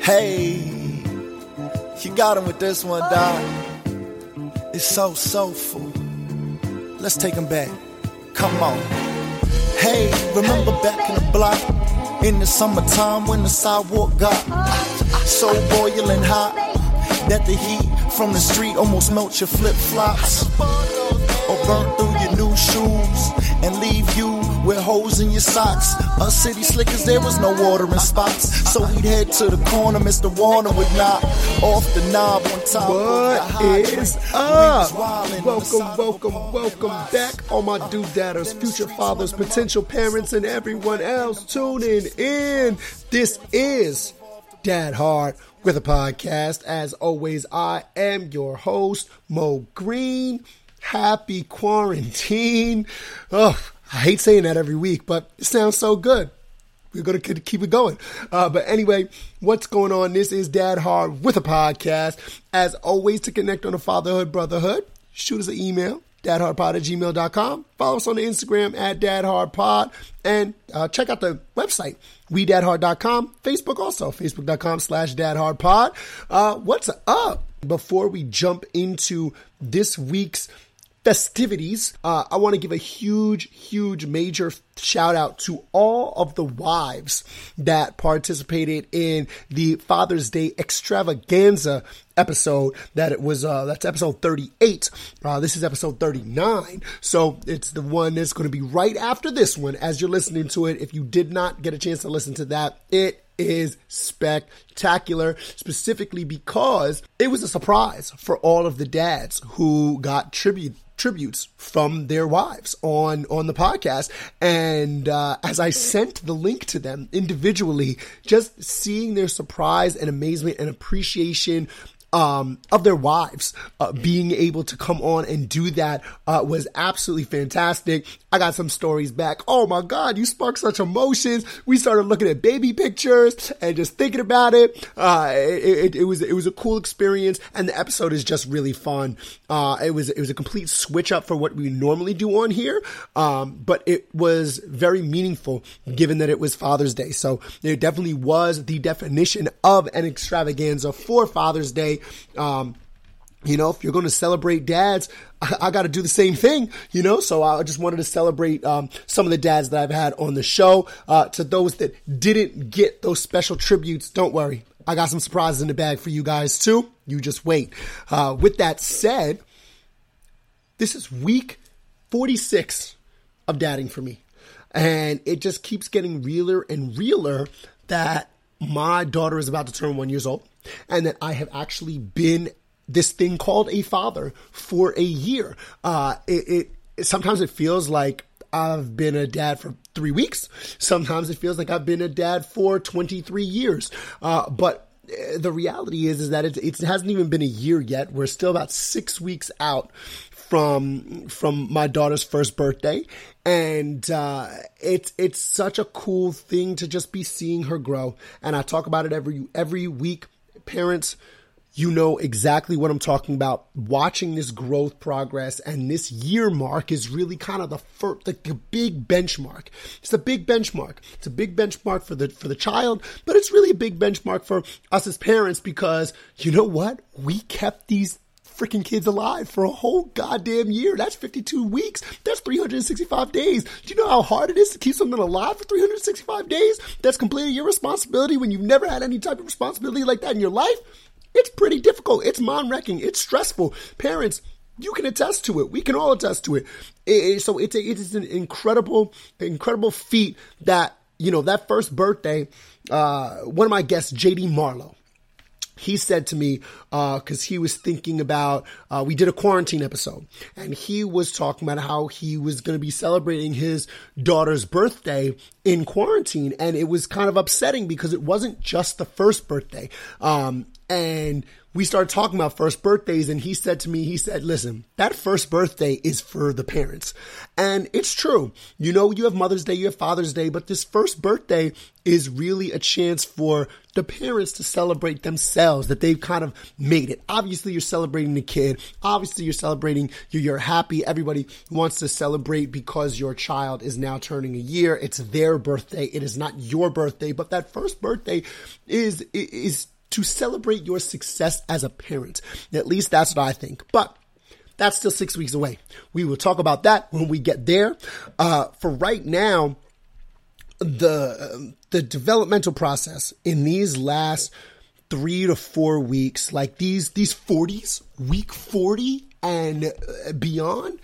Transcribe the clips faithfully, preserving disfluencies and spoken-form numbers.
Hey, you got him with this one, dog. It's so soulful. Let's take him back. Come on. Hey, remember back in the block, in the summertime when the sidewalk got so boiling hot that the heat from the street almost melts your flip-flops or burn through your new shoes and leave you with holes in your socks. Us city slickers, there was no watering spots, so we'd head to the corner. Mister Warner would knock off the knob on top. What is up? Welcome, welcome, welcome back, all my do-dadders, future fathers, potential parents, and everyone else tuning in. This is Dad Hard with a podcast. As always, I am your host, Mo Green. Happy quarantine. Ugh. I hate saying that every week, but it sounds so good. We're going to keep it going. Uh, but anyway, what's going on? This is Dad Hard with a podcast. As always, to connect on the fatherhood, brotherhood, shoot us an email, dadhardpod at gmail dot com. Follow us on the Instagram at dadhardpod. And uh, check out the website, we dad hard dot com. Facebook also, facebook.com slash dadhardpod. Uh, what's up? Before we jump into this week's festivities, uh, I want to give a huge, huge, major shout out to all of the wives that participated in the Father's Day extravaganza episode. That it was, uh, that's episode thirty-eight. Uh, this is episode thirty-nine. So it's the one that's going to be right after this one as you're listening to it. If you did not get a chance to listen to that, it is spectacular, specifically because it was a surprise for all of the dads who got tribute tributes from their wives on, on the podcast. And uh, as I sent the link to them individually, just seeing their surprise and amazement and appreciation um, of their wives, uh, being able to come on and do that uh, was absolutely fantastic. I got some stories back. Oh my God, you sparked such emotions. We started looking at baby pictures and just thinking about it. Uh, it, it, it was, it was a cool experience, and the episode is just really fun. Uh, it was, it was a complete switch up for what we normally do on here. Um, but it was very meaningful given that it was Father's Day. So it definitely was the definition of an extravaganza for Father's Day. Um, You know, if you're going to celebrate dads, I, I got to do the same thing, you know? So I just wanted to celebrate um, some of the dads that I've had on the show. Uh, to those that didn't get those special tributes, don't worry. I got some surprises in the bag for you guys too. You just wait. Uh, with that said, this is week forty-six of dadding for me. And it just keeps getting realer and realer that my daughter is about to turn one years old and that I have actually been this thing called a father for a year. Uh, it, it sometimes it feels like I've been a dad for three weeks. Sometimes it feels like I've been a dad for twenty-three years. Uh, but the reality is, is that it, it hasn't even been a year yet. We're still about six weeks out from from my daughter's first birthday, and uh, it's it's such a cool thing to just be seeing her grow. And I talk about it every every week, parents. You know exactly what I'm talking about. Watching this growth progress and this year mark is really kind of the first, the, the big benchmark. It's a big benchmark. It's a big benchmark for the for the child, but it's really a big benchmark for us as parents because you know what? We kept these freaking kids alive for a whole goddamn year. That's fifty-two weeks. That's three hundred sixty-five days. Do you know how hard it is to keep something alive for three hundred sixty-five days? That's completely your responsibility when you've never had any type of responsibility like that in your life. It's pretty difficult. It's mind-wrecking. It's stressful. Parents, you can attest to it. We can all attest to it. it so it's a, it is an incredible, incredible feat that, you know, that first birthday, uh, one of my guests, J D Marlowe, he said to me, uh, cause he was thinking about, uh, we did a quarantine episode and he was talking about how he was going to be celebrating his daughter's birthday in quarantine. And it was kind of upsetting because it wasn't just the first birthday. Um, And we started talking about first birthdays, and he said to me, he said, listen, that first birthday is for the parents. And it's true. You know, you have Mother's Day, you have Father's Day, but this first birthday is really a chance for the parents to celebrate themselves, that they've kind of made it. Obviously, you're celebrating the kid. Obviously, you're celebrating, you're, you're happy. Everybody wants to celebrate because your child is now turning a year. It's their birthday. It is not your birthday, but that first birthday is is. to celebrate your success as a parent. At least that's what I think. But that's still six weeks away. We will talk about that when we get there. Uh, for right now, the the developmental process in these last three to four weeks, like these these forties, week forty and beyond,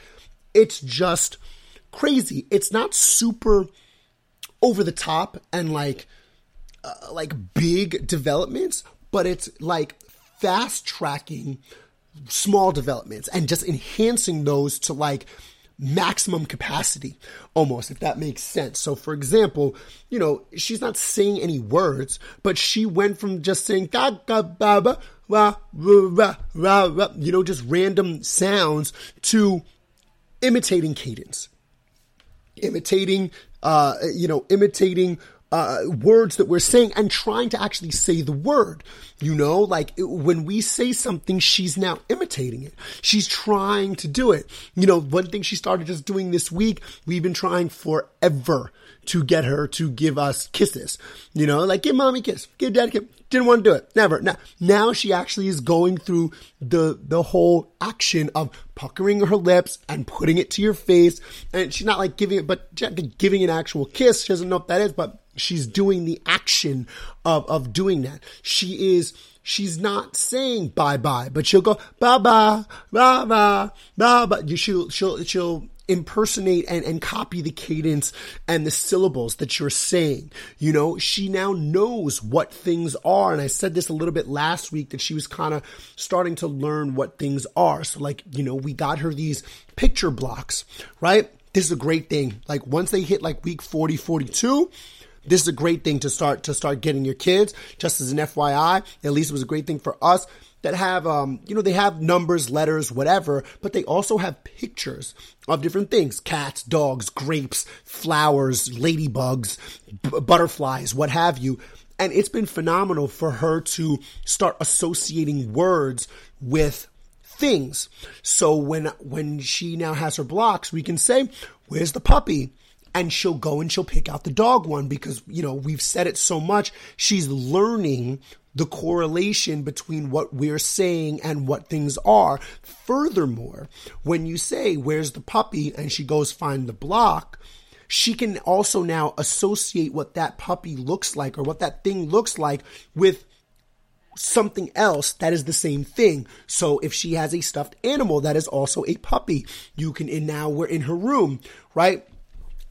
it's just crazy. It's not super over the top and like Uh, like big developments, but it's like fast tracking small developments and just enhancing those to like maximum capacity almost, if that makes sense. So for example, you know, she's not saying any words, but she went from just saying, ka, ka, ba, ba, ra, ra, ra, ra, you know, just random sounds to imitating cadence, imitating, uh, you know, imitating Uh, words that we're saying and trying to actually say the word, you know, like it, when we say something, she's now imitating it. She's trying to do it. You know, one thing she started just doing this week, we've been trying forever to get her to give us kisses, you know, like give mommy a kiss, give daddy a kiss. Didn't want to do it. Never. Now, now she actually is going through the the whole action of puckering her lips and putting it to your face. And she's not like giving it, but giving an actual kiss. She doesn't know what that is, but she's doing the action of, of doing that. She is, she's not saying bye-bye, but she'll go, bye-bye, bye-bye, bye-bye. She'll, she'll, she'll impersonate and, and copy the cadence and the syllables that you're saying. You know, she now knows what things are. And I said this a little bit last week that she was kind of starting to learn what things are. So like, you know, we got her these picture blocks, right? This is a great thing. Like once they hit like week forty, forty-two, this is a great thing to start to start getting your kids. Just as an F Y I, at least it was a great thing for us, that have, um, you know, they have numbers, letters, whatever, but they also have pictures of different things, cats, dogs, grapes, flowers, ladybugs, b- butterflies, what have you. And it's been phenomenal for her to start associating words with things. So when when she now has her blocks, we can say, where's the puppy? And she'll go and she'll pick out the dog one because, you know, we've said it so much. She's learning the correlation between what we're saying and what things are. Furthermore, when you say, where's the puppy? And she goes find the block. She can also now associate what that puppy looks like or what that thing looks like with something else that is the same thing. So if she has a stuffed animal that is also a puppy, you can, and now we're in her room, right?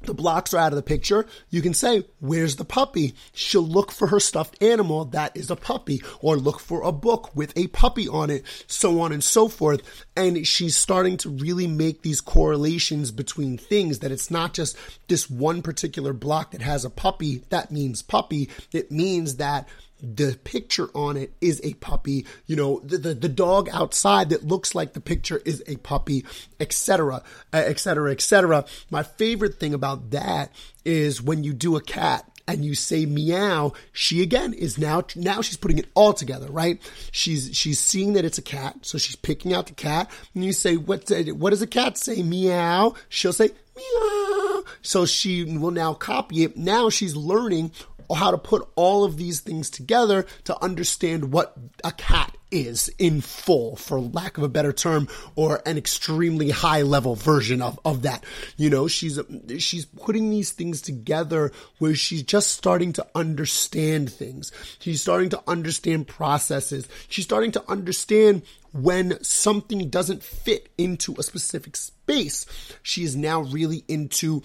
The blocks are out of the picture. You can say, where's the puppy? She'll look for her stuffed animal that is a puppy, or look for a book with a puppy on it, so on and so forth. And she's starting to really make these correlations between things, that it's not just this one particular block that has a puppy. That means puppy. It means that the picture on it is a puppy, you know, the, the, the dog outside that looks like the picture is a puppy, et cetera, et cetera, et cetera. My favorite thing about that is when you do a cat and you say meow, she again is now, now she's putting it all together, right? She's, she's seeing that it's a cat. So she's picking out the cat, and you say, what, what does a cat say? Meow. She'll say meow. So she will now copy it. Now she's learning how to put all of these things together to understand what a cat is in full, for lack of a better term, or an extremely high level version of, of that. You know, she's, she's putting these things together where she's just starting to understand things. She's starting to understand processes. She's starting to understand when something doesn't fit into a specific space. She is now really into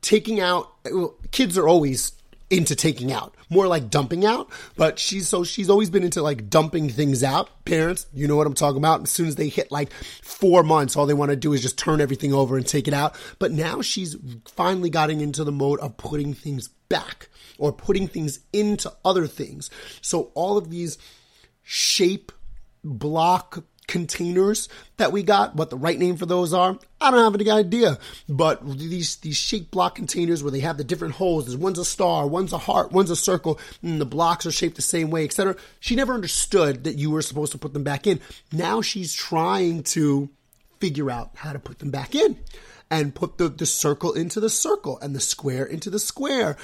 taking out, well, kids are always into taking out, more like dumping out, but she's, so she's always been into like dumping things out. Parents, you know what I'm talking about. As soon as they hit like four months, all they want to do is just turn everything over and take it out. But now she's finally gotten into the mode of putting things back, or putting things into other things. So all of these shape, block, containers that we got, what the right name for those are, I don't have any idea, but these these shape block containers where they have the different holes, there's one's a star, one's a heart, one's a circle, and the blocks are shaped the same way, et cetera. She never understood that you were supposed to put them back in. Now she's trying to figure out how to put them back in, and put the, the circle into the circle, and the square into the square.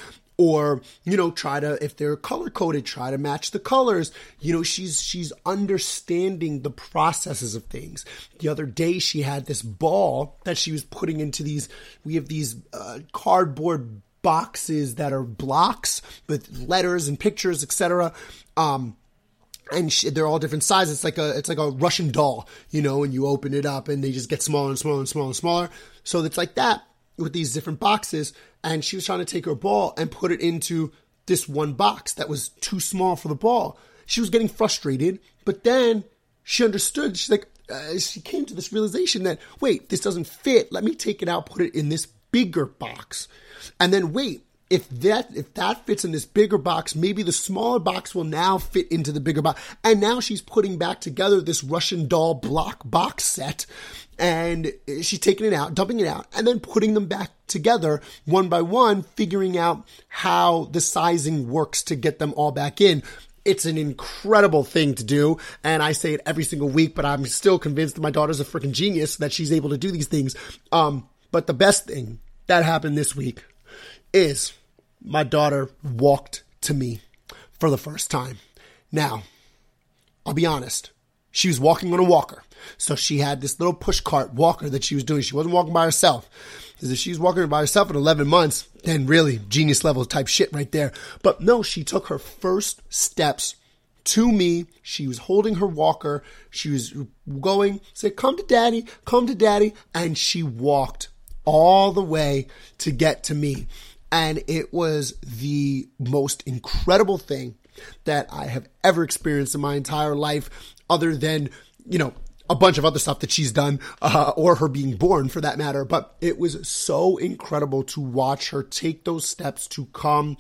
Or, you know, try to, if they're color-coded, try to match the colors. You know, she's she's understanding the processes of things. The other day, she had this ball that she was putting into these, we have these uh, cardboard boxes that are blocks with letters and pictures, et cetera. Um, and she, they're all different sizes. It's like a it's like a Russian doll, you know, and you open it up and they just get smaller and smaller and smaller and smaller. So it's like that with these different boxes. And she was trying to take her ball and put it into this one box that was too small for the ball. She was getting frustrated, but then she understood. She's like, uh, she came to this realization that, wait, this doesn't fit. Let me take it out, put it in this bigger box. And then wait, if that, if that fits in this bigger box, maybe the smaller box will now fit into the bigger box. And now she's putting back together this Russian doll block box set. And she's taking it out, dumping it out, and then putting them back together one by one, figuring out how the sizing works to get them all back in. It's an incredible thing to do. And I say it every single week, but I'm still convinced that my daughter's a freaking genius, that she's able to do these things. Um, but the best thing that happened this week is my daughter walked to me for the first time. Now, I'll be honest. She was walking on a walker. So she had this little push cart walker that she was doing. She wasn't walking by herself. Because if she was walking by herself at eleven months, then really genius level type shit right there. But no, she took her first steps to me. She was holding her walker. She was going, said, come to daddy, come to daddy. And she walked all the way to get to me. And it was the most incredible thing that I have ever experienced in my entire life, other than, you know, a bunch of other stuff that she's done, uh, or her being born for that matter. But it was so incredible to watch her take those steps to come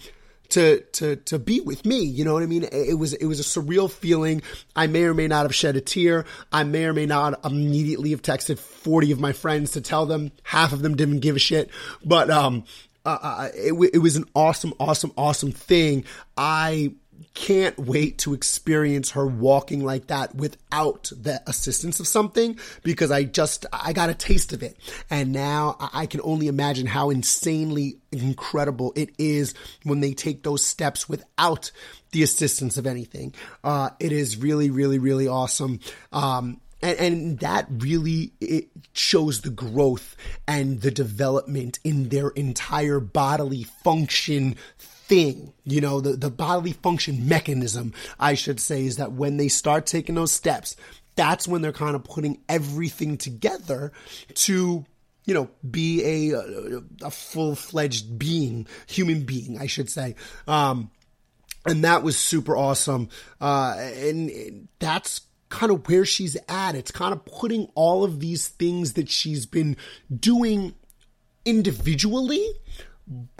to to to be with me. You know what I mean? It was it was a surreal feeling. I may or may not have shed a tear. I may or may not immediately have texted forty of my friends to tell them. Half of them didn't give a shit. But um, uh, it it was an awesome, awesome, awesome thing. I can't wait to experience her walking like that without the assistance of something, because I just, I got a taste of it. And now I can only imagine how insanely incredible it is when they take those steps without the assistance of anything. Uh, it is really, really, really awesome. Um, And, and that really, it shows the growth and the development in their entire bodily function thing. You know, the, the bodily function mechanism, I should say, is that when they start taking those steps, that's when they're kind of putting everything together to, you know, be a, a full-fledged being, human being, I should say. Um, and that was super awesome. Uh, and, and that's kind of where she's at. It's kind of putting all of these things that she's been doing individually.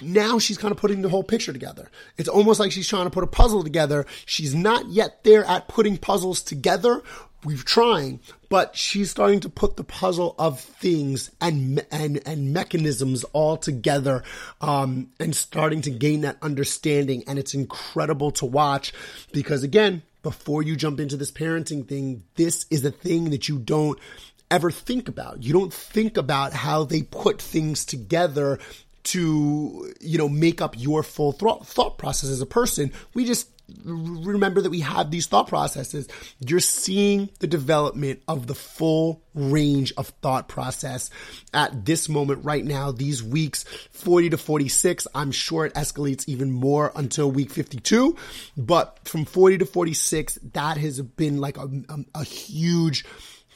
Now she's kind of putting the whole picture together. It's almost like she's trying to put a puzzle together. She's not yet there at putting puzzles together. We're trying, but she's starting to put the puzzle of things and and and mechanisms all together, um, and starting to gain that understanding. And it's incredible to watch, because again, before you jump into this parenting thing, this is a thing that you don't ever think about. You don't think about how they put things together to, you know, make up your full th- thought process as a person. We just remember that we have these thought processes. You're seeing the development of the full range of thought process at this moment right now, these weeks forty to forty-six. I'm sure it escalates even more until week fifty-two, but from forty to forty-six, that has been like a, a, a huge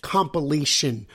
compilation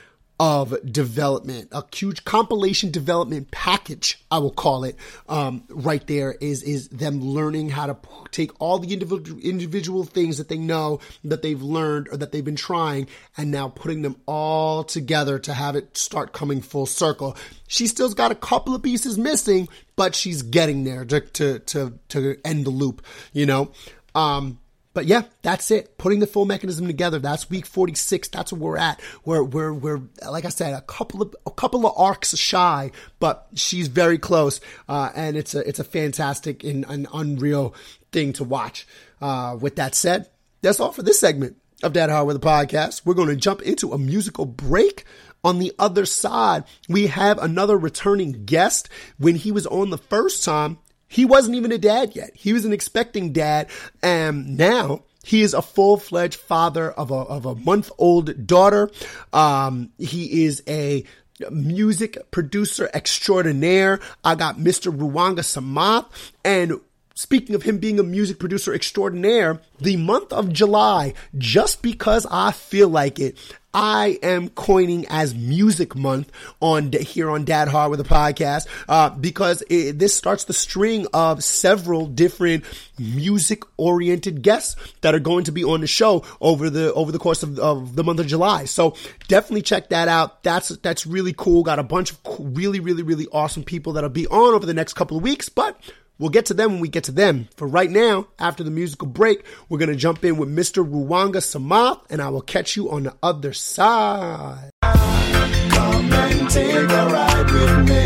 of development, a huge compilation development package, I will call it. Um, right there is is them learning how to p- take all the individual individual things that they know, that they've learned, or that they've been trying, and now putting them all together to have it start coming full circle. She still's got a couple of pieces missing, but she's getting there to to to, to end the loop, you know. Um, But yeah, that's it. Putting the full mechanism together. That's week forty-six. That's where we're at. We're, we're, we're, like I said, a couple of, a couple of arcs shy, but she's very close. Uh, and it's a, it's a fantastic and an unreal thing to watch. Uh, with that said, that's all for this segment of Dad Hard with a Podcast. We're going to jump into a musical break. On the other side, we have another returning guest. When he was on the first time, he wasn't even a dad yet. He was an expecting dad, and now he is a full-fledged father of a of a month-old daughter. Um, he is a music producer extraordinaire. I got Mister Ruwanga Samath, and speaking of him being a music producer extraordinaire, the month of July, just because I feel like it, I am coining as Music Month on here on Dad Hard with a Podcast, uh, because it, this starts the string of several different music-oriented guests that are going to be on the show over the over the course of, of the month of July. So definitely check that out. That's that's really cool. Got a bunch of cool, really, really, really awesome people that'll be on over the next couple of weeks, but we'll get to them when we get to them. For right now, after the musical break, we're going to jump in with Mister Ruwanga Samath, and I will catch you on the other side. Come and take a ride with me.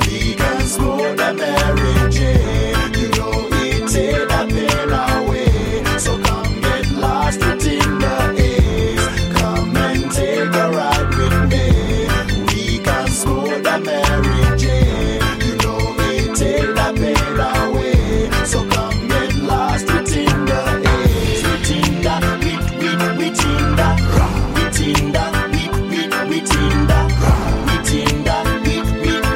We can smoke the Mary Jane. You know it take a pain away. So come get lost within the haze. Come and take a ride with me. We can smoke the Mary Jane. You know it take the pain away. So come get lost with Tinder, eh? With Tinder, with, with, with Tinder. With Tinder, with, with, with Tinder. With Tinder, with, with,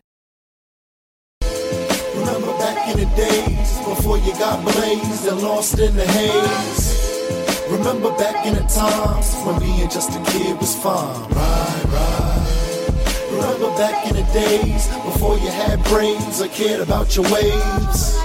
Remember back in the days, before you got blazed and lost in the haze. Remember back in the times when being just a kid was fine. Right, right. Remember back in the days, before you had brains or cared about your ways.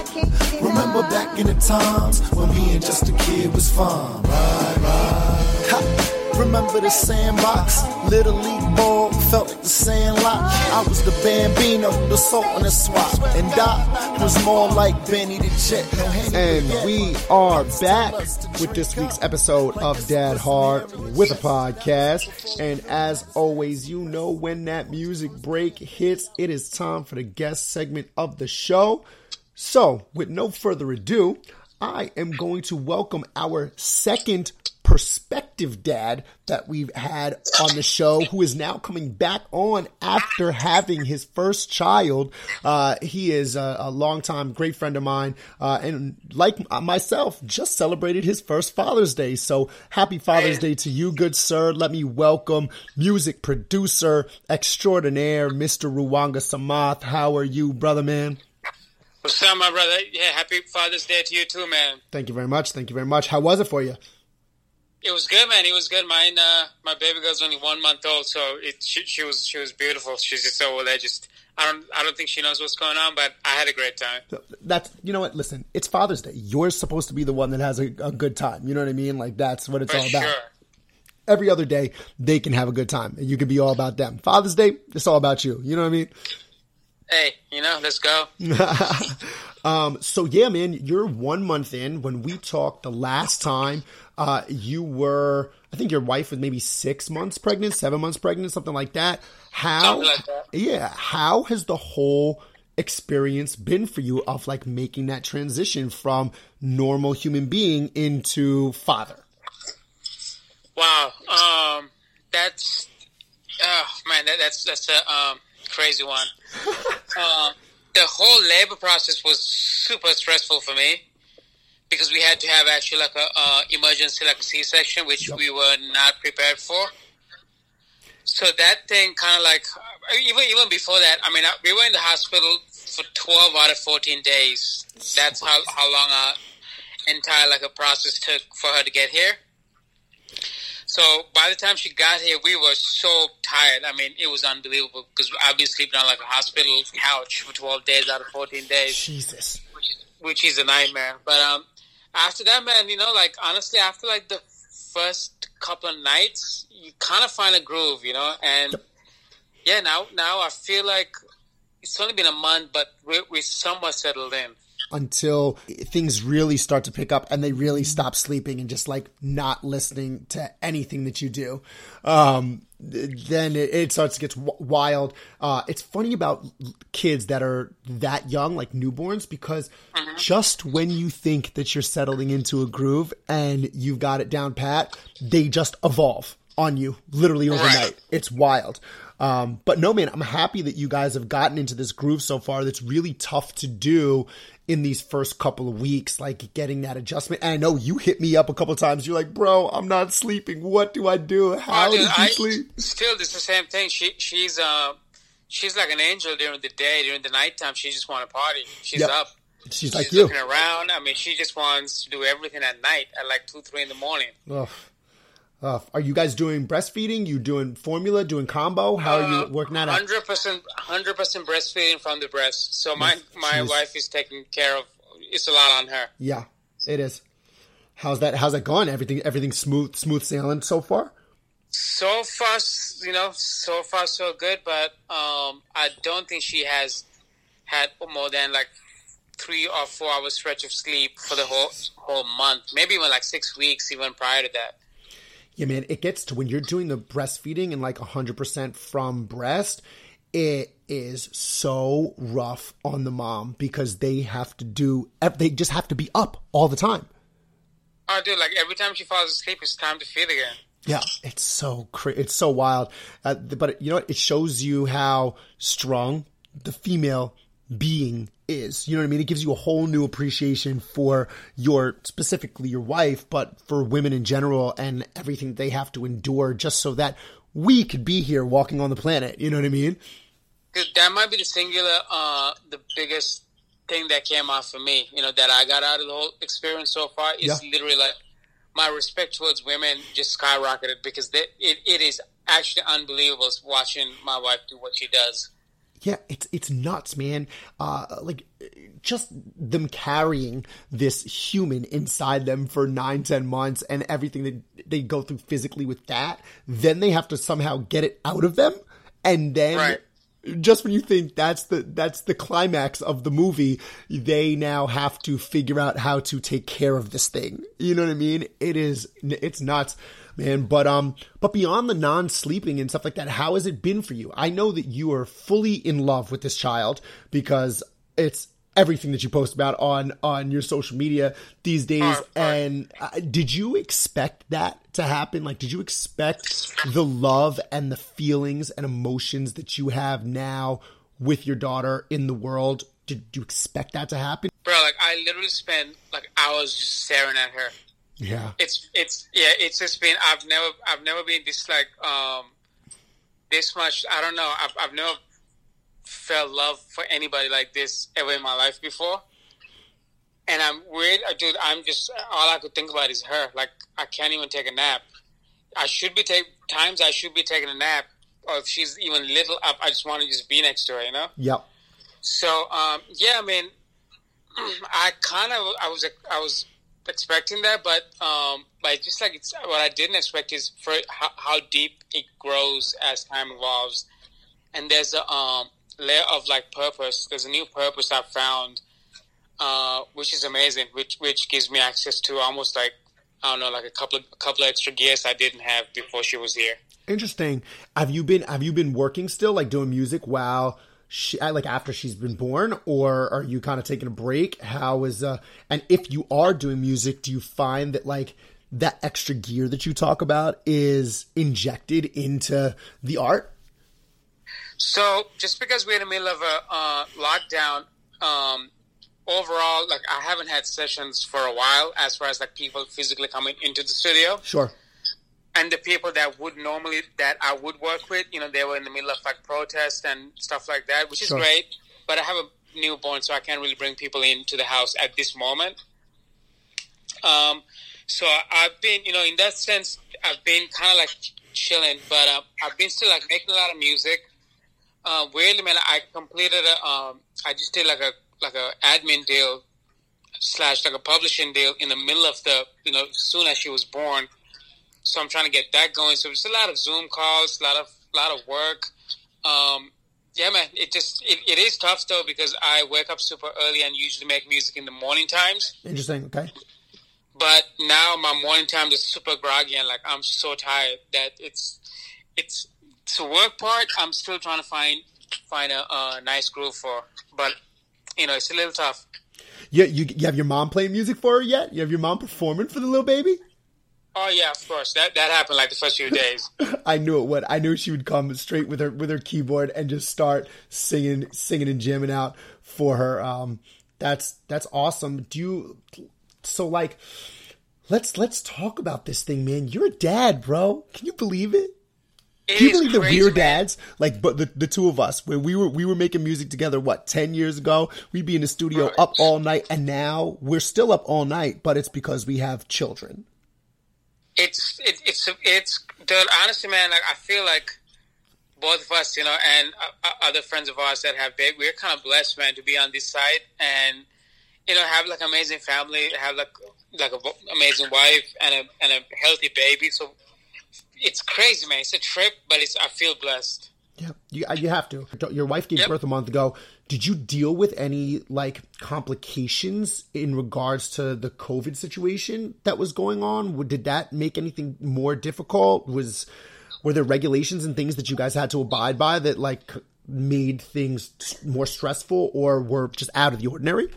Remember back in the times when being just a kid was fine. Right, right. Ha. Remember the sandbox, little league ball, felt like the sand lot. I was the Bambino, the salt and the swap, and Doc was more like Benny the Jet. And we are back with this week's episode of Dad Hard with a podcast. And as always, you know when that music break hits, it is time for the guest segment of the show. So, with no further ado, I am going to welcome our second prospective dad that we've had on the show, who is now coming back on after having his first child. Uh, he is a, a longtime great friend of mine, uh, and like myself, just celebrated his first Father's Day. So happy Father's Day to you, good sir. Let me welcome music producer extraordinaire, Mister Ruwanga Samath. How are you, brother man? What's up, my brother? Yeah, happy Father's Day to you too, man. Thank you very much. Thank you very much. How was it for you? It was good, man. It was good. Mine, uh, my baby girl's only one month old, so it she, she was she was beautiful. She's just so old. I just I don't I don't think she knows what's going on, but I had a great time. That's you know what? Listen, it's Father's Day. You're supposed to be the one that has a, a good time. You know what I mean? Like that's what it's For all about. Sure. Every other day, they can have a good time, and you can be all about them. Father's Day, it's all about you. You know what I mean? Hey, you know, let's go. um, so yeah, man, you're one month in. When we talked the last time, uh, you were, I think your wife was maybe six months pregnant, seven months pregnant, something like that. How, like that. yeah, how has the whole experience been for you of like making that transition from normal human being into father? Wow. Um, that's, oh man, that, that's, that's a, um, crazy one. um, the whole labor process was super stressful for me because we had to have actually like a uh, emergency, like a C-section, which yep. we were not prepared for. So that thing kind of like, even even before that, I mean, I, we were in the hospital for twelve out of fourteen days. That's how, how long our entire like a process took for her to get here. So by the time she got here, we were so tired. I mean, it was unbelievable because I've been sleeping on like a hospital couch for twelve days out of fourteen days. Jesus, which is, which is a nightmare. But um, after that, man, you know, like honestly, after like the first couple of nights, you kind of find a groove, you know. And yeah, now now I feel like it's only been a month, but we're, we're somewhat settled in. Until things really start to pick up and they really stop sleeping and just like not listening to anything that you do. Um, then it, it starts to get wild. Uh, it's funny about kids that are that young, like newborns, because uh-huh. just when you think that you're settling into a groove and you've got it down pat, they just evolve on you literally overnight. It's wild. Um, but no, man, I'm happy that you guys have gotten into this groove so far. That's really tough to do in these first couple of weeks, like getting that adjustment. And I know you hit me up a couple of times. You're like, bro, I'm not sleeping. What do I do? How do I sleep? Still, it's the same thing. She, she's, uh, she's like an angel during the day. During the nighttime, she just want to party. She's yep. up. She's, she's like looking you. around. I mean, she just wants to do everything at night at like two, three in the morning. Ugh. Ugh. Are you guys doing breastfeeding? You doing formula? Doing combo? How uh, are you working that out? one hundred percent, one hundred percent breastfeeding from the breast. So my, my wife is taking care of. It's a lot on her. Yeah, it is. How's that? How's that going? Everything? Everything smooth? Smooth sailing so far? So far, you know, so far so good. But um, I don't think she has had more than like three or four hour stretch of sleep for the whole whole month, maybe even like six weeks even prior to that. Yeah, man, it gets to when you're doing the breastfeeding and like one hundred percent from breast, it is so rough on the mom because they have to do, they just have to be up all the time. Oh, dude, like every time she falls asleep, it's time to feed again. Yeah, it's so cra- it's so wild. Uh, but you know what? It shows you how strong the female being is. You know what I mean? It gives you a whole new appreciation for your, specifically your wife, but for women in general and everything they have to endure just so that we could be here walking on the planet. You know what I mean? Dude, that might be the singular, uh, the biggest thing that came out for me, you know, that I got out of the whole experience so far is yeah. literally like my respect towards women just skyrocketed because they, it, it is actually unbelievable watching my wife do what she does. Yeah, it's it's nuts, man. Uh, like, just them carrying this human inside them for nine, ten months and everything that they go through physically with that, then they have to somehow get it out of them. And then right. just when you think that's the that's the climax of the movie, they now have to figure out how to take care of this thing. You know what I mean? It is it's nuts. Man, but um, but beyond the non-sleeping and stuff like that, how has it been for you? I know that you are fully in love with this child because it's everything that you post about on on your social media these days. Right, and uh, did you expect that to happen? Like, did you expect the love and the feelings and emotions that you have now with your daughter in the world? Did you expect that to happen? Bro, like I literally spent like hours just staring at her. Yeah, it's it's yeah, it's just been. I've never I've never been this like um this much. I don't know. I've I've never felt love for anybody like this ever in my life before. And I'm weird, dude. I'm just all I could think about is her. Like I can't even take a nap. I should be take times I should be taking a nap, or if she's even little up, I just want to just be next to her. You know. Yep. So um yeah, I mean, I kind of I was I was. expecting that, but um, but just like it's what I didn't expect is for how, how deep it grows as time evolves, and there's a um, layer of like purpose. There's a new purpose I've found, uh, which is amazing, which which gives me access to almost like I don't know, like a couple of a couple of extra gears I didn't have before she was here. Interesting. Have you been Have you been working still, like doing music while? She, like after she's been born, or are you kind of taking a break? How is uh and if you are doing music, do you find that like that extra gear that you talk about is injected into the art? So just because we're in the middle of a uh lockdown, um overall like I haven't had sessions for a while as far as like people physically coming into the studio. Sure. And the people that would normally, that I would work with, you know, they were in the middle of like protests and stuff like that, which is sure. great. But I have a newborn, so I can't really bring people into the house at this moment. Um, so I've been, you know, in that sense, I've been kind of like chilling, but uh, I've been still like making a lot of music. Uh, weirdly, man, I completed a, um, I just did like a, like a admin deal slash like a publishing deal in the middle of the, you know, soon as she was born. So I'm trying to get that going. So it's a lot of Zoom calls, a lot of lot of work. Um, yeah, man, it just it, it is tough though because I wake up super early and usually make music in the morning times. Interesting. Okay. But now my morning time is super groggy and like I'm so tired that it's it's the work part. I'm still trying to find find a, a nice groove for, but you know it's a little tough. Yeah, you, you have your mom playing music for her yet? You have your mom performing for the little baby? Oh yeah, of course. That that happened like the first few days. I knew it would. I knew she would come straight with her with her keyboard and just start singing, singing and jamming out for her. Um, that's that's awesome. Do you? So like, let's let's talk about this thing, man. You're a dad, bro. Can you believe it? It Do you believe that we're dads? Like, but the, the two of us, when we were we were making music together, what, ten years ago? We'd be in the studio right. up all night, and now we're still up all night, but it's because we have children. It's it, it's it's dude, honestly, man. Like, I feel like both of us, you know, and uh, other friends of ours that have big, we're kind of blessed, man, to be on this side and you know have like amazing family, have like like a amazing wife and a and a healthy baby, so. It's crazy, man. It's a trip, but it's I feel blessed. Yeah, you you have to. Your wife gave yep. birth a month ago. Did you deal with any like complications in regards to the COVID situation that was going on? Did that make anything more difficult? Was were there regulations and things that you guys had to abide by that like made things more stressful or were just out of the ordinary?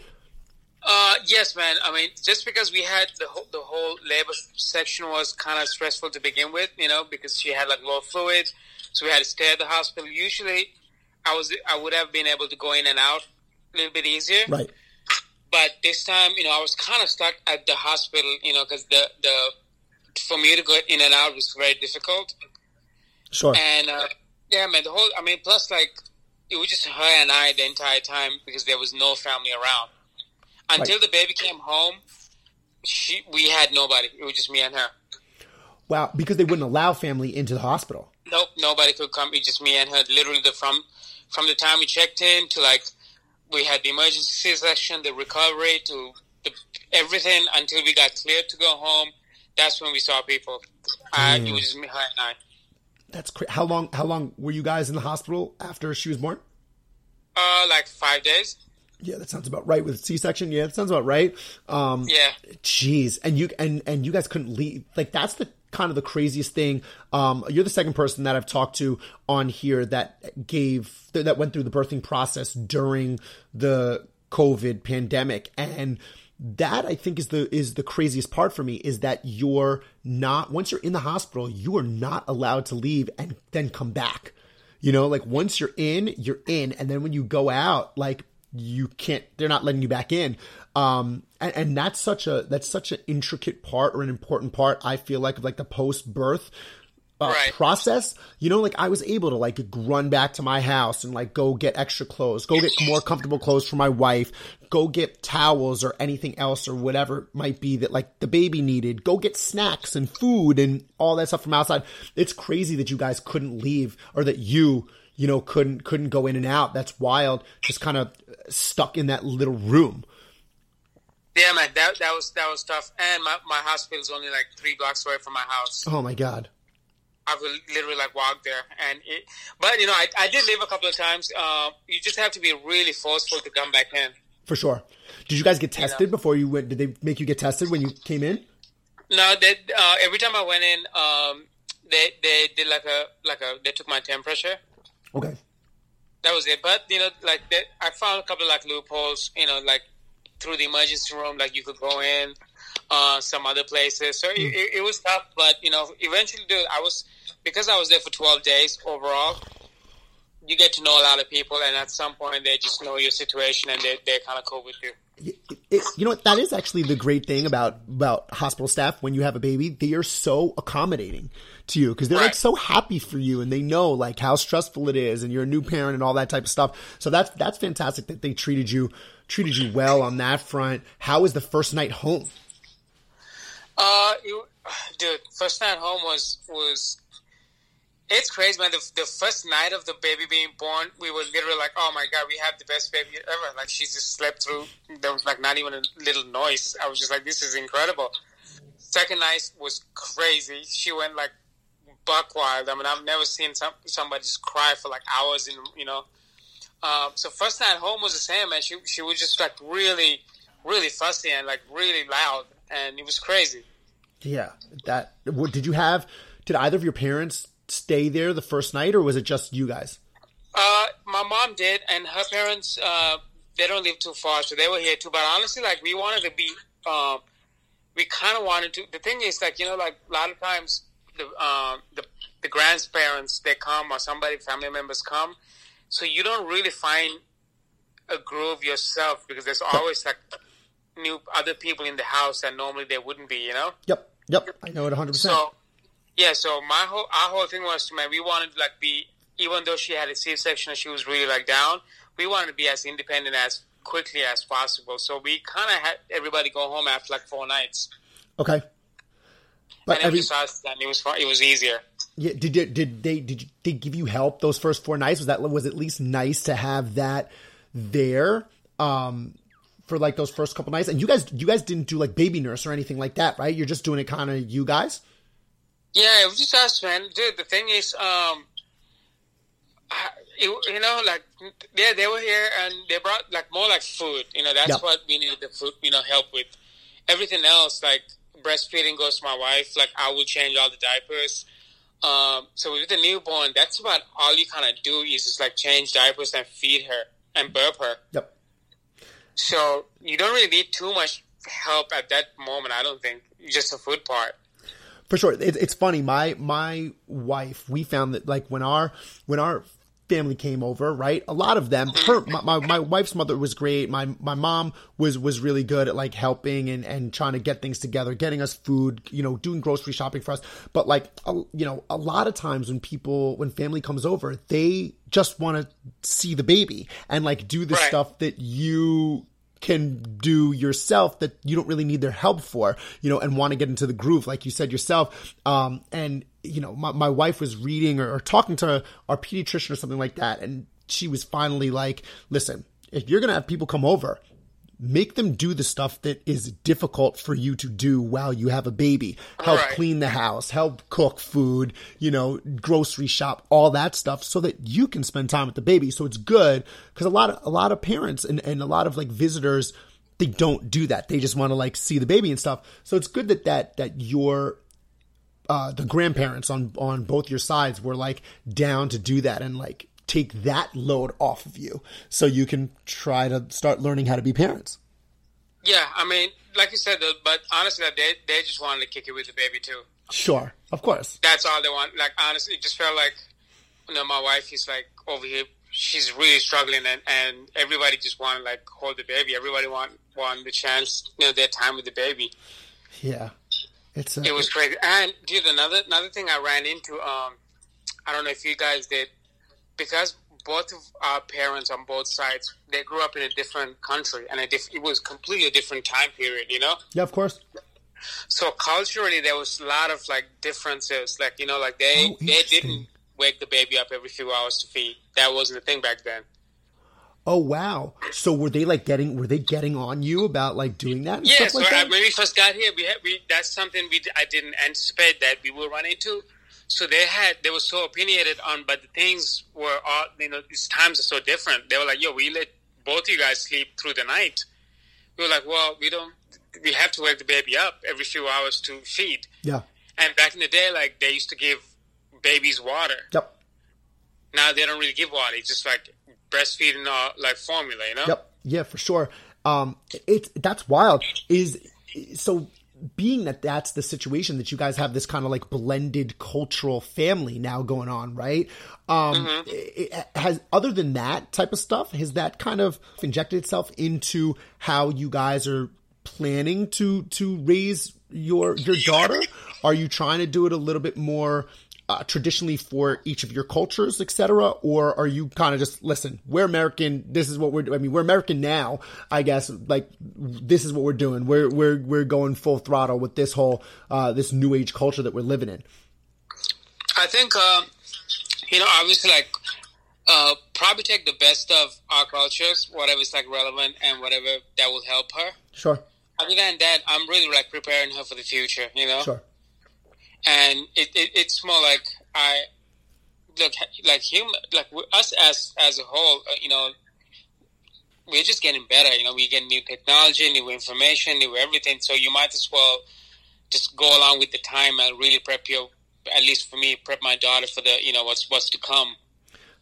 Uh, yes, man. I mean, just because we had the whole, the whole labor section was kind of stressful to begin with, you know, because she had like low fluids, so we had to stay at the hospital. Usually, I was I would have been able to go in and out a little bit easier, right? But this time, you know, I was kind of stuck at the hospital, you know, because the the for me to go in and out was very difficult. Sure. And uh, yeah, man, the whole I mean, plus like it was just her and I the entire time because there was no family around. Until right. the baby came home, she, we had nobody. It was just me and her. Wow, because they wouldn't allow family into the hospital. Nope, nobody could come. It was just me and her. Literally, the, from from the time we checked in to like we had the emergency C-section, the recovery to the, everything until we got cleared to go home. That's when we saw people. I, it was just me, her, and I. That's crazy. How long? How long were you guys in the hospital after she was born? Uh, like five days. Yeah, that sounds about right with C-section. Yeah, that sounds about right. Um, yeah. Jeez. And you, and, and you guys couldn't leave. Like, that's the kind of the craziest thing. Um, you're the second person that I've talked to on here that gave, that went through the birthing process during the COVID pandemic. And that I think is the, is the craziest part for me is that you're not, once you're in the hospital, you are not allowed to leave and then come back. You know, like once you're in, you're in. And then when you go out, like, you can't, they're not letting you back in. Um, and, and that's such a, that's such an intricate part or an important part, I feel like, of like the post-birth uh, right. process. You know, like I was able to like run back to my house and like go get extra clothes, go get more comfortable clothes for my wife, go get towels or anything else or whatever it might be that like the baby needed, go get snacks and food and all that stuff from outside. It's crazy that you guys couldn't leave or that you you know, couldn't couldn't go in and out. That's wild. Just kind of stuck in that little room. Yeah, man, that that was that was tough. And my, my hospital is only like three blocks away from my house. Oh my god, I would literally like walk there. And it, but you know, I I did leave a couple of times. Uh, you just have to be really forceful to come back in. For sure. Did you guys get tested you know? before you went? Did they make you get tested when you came in? No, they, uh, every time I went in, um, they they did like a like a they took my temperature. Okay. That was it. But, you know, like, that, I found a couple of, like, loopholes, you know, like, through the emergency room, like, you could go in, uh, some other places. So mm. it, it was tough, but, you know, eventually, dude, I was, because I was there for twelve days overall, you get to know a lot of people, and at some point, they just know your situation, and they, they're kind of cool with you. It, it, you know what? That is actually the great thing about, about hospital staff when you have a baby. They are so accommodating to you because they're right. like so happy for you and they know like how stressful it is and you're a new parent and all that type of stuff. So that's that's fantastic that they treated you treated you well on that front. How was the first night home? Uh, you, dude, first night home was was it's crazy, man. The, the first night of the baby being born, we were literally like, "Oh my god, we have the best baby ever!" Like she just slept through. There was like not even a little noise. I was just like, "This is incredible." Second night was crazy. She went like buck wild. I mean, I've never seen some somebody just cry for like hours in, you know. Uh, so first night home was the same, man. She she was just like really, really fussy and like really loud, and it was crazy. Yeah, that. What did you have? Did either of your parents stay there the first night, or was it just you guys? Uh, my mom did, and her parents. Uh, they don't live too far, so they were here too. But honestly, like we wanted to be. Uh, we kind of wanted to. The thing is, like, you know, like a lot of times the uh, the, the grandparents, they come, or somebody, family members come. So you don't really find a groove yourself, because there's always like new other people in the house that normally there wouldn't be, you know? Yep. Yep. I know it one hundred percent. So, yeah. So my whole, our whole thing was to, man, we wanted to like be, even though she had a C-section and she was really like down, we wanted to be as independent as quickly as possible. So we kind of had everybody go home after like four nights. Okay. But and every, it, was us, and it was fun, it was easier. Yeah. Did you, did they, did they give you help those first four nights? Was that, was it at least nice to have that there, um, for like those first couple nights? And you guys, you guys didn't do like baby nurse or anything like that, right? You're just doing it kind of you guys. Yeah, it was just us, man. Dude, the thing is, um, I, it, you know, like, yeah, they were here and they brought like more like food, you know, that's yep. what we needed the food, you know, help with. Everything else, like breastfeeding goes to my wife. Like I will change all the diapers. Um, so with the newborn, that's about all you kind of do is just like change diapers and feed her and burp her. Yep. So you don't really need too much help at that moment, I don't think. Just the food part. For sure. It, it's funny. My, my wife, we found that like when our, when our family came over, right? A lot of them, her, my, my, my wife's mother was great. My, my mom was, was really good at like helping and, and trying to get things together, getting us food, you know, doing grocery shopping for us. But like, a, you know, a lot of times when people, when family comes over, they just want to see the baby and like do the right. stuff that you can do yourself that you don't really need their help for, you know, and want to get into the groove, like you said yourself. Um, and, you know, my, my wife was reading or, or talking to our pediatrician or something like that. And she was finally like, listen, if you're going to have people come over, make them do the stuff that is difficult for you to do while you have a baby. Help right. clean the house, help cook food, you know, grocery shop, all that stuff so that you can spend time with the baby. So it's good because a lot of, a lot of parents and, and a lot of like visitors, they don't do that. They just want to like see the baby and stuff. So it's good that, that, that your, uh, the grandparents on, on both your sides were like down to do that and like take that load off of you so you can try to start learning how to be parents. Yeah, I mean, like you said, but honestly, they they just wanted to kick it with the baby too. Sure, of course. That's all they want. Like, honestly, it just felt like, you know, my wife is like over here, she's really struggling and, and everybody just wanted to like hold the baby. Everybody want, want the chance, you know, their time with the baby. Yeah. It's a, it was crazy. And dude, another, another thing I ran into, um, I don't know if you guys did, because both of our parents on both sides, they grew up in a different country, and a diff- it was completely a different time period, you know? Yeah, of course. So culturally, there was a lot of, like, differences. Like, you know, like, they, oh, they didn't wake the baby up every few hours to feed. That wasn't a thing back then. Oh, wow. So were they, like, getting were they getting on you about, like, doing that and yeah, stuff so like that? Yeah, when we first got here, we, had, we that's something we I didn't anticipate that we would run into. So they had, they were so opinionated on, but the things were all, you know, these times are so different. They were like, yo, we let both of you guys sleep through the night. We were like, well, we don't, we have to wake the baby up every few hours to feed. Yeah. And back in the day, like, they used to give babies water. Yep. Now they don't really give water. It's just like breastfeeding or like formula, you know? Yep. Yeah, for sure. Um, it's, that's wild. Is, so, being that that's the situation that you guys have this kind of like blended cultural family now going on, right? Um, mm-hmm. it has, other than that type of stuff, has that kind of injected itself into how you guys are planning to, to raise your, your daughter? Are you trying to do it a little bit more uh, traditionally for each of your cultures, et cetera? Or are you kind of just, listen, we're American. This is what we're doing. I mean, we're American now, I guess, like this is what we're doing. We're, we're, we're going full throttle with this whole, uh, this new age culture that we're living in. I think, um, you know, obviously like, uh, probably take the best of our cultures, whatever's like relevant and whatever that will help her. Sure. Other than that, I'm really like preparing her for the future, you know? Sure. And it, it it's more like I look like human, like us as as a whole. You know, we're just getting better. You know, we get new technology, new information, new everything. So you might as well just go along with the time and really prep your, at least for me, prep my daughter for the you know what's what's to come.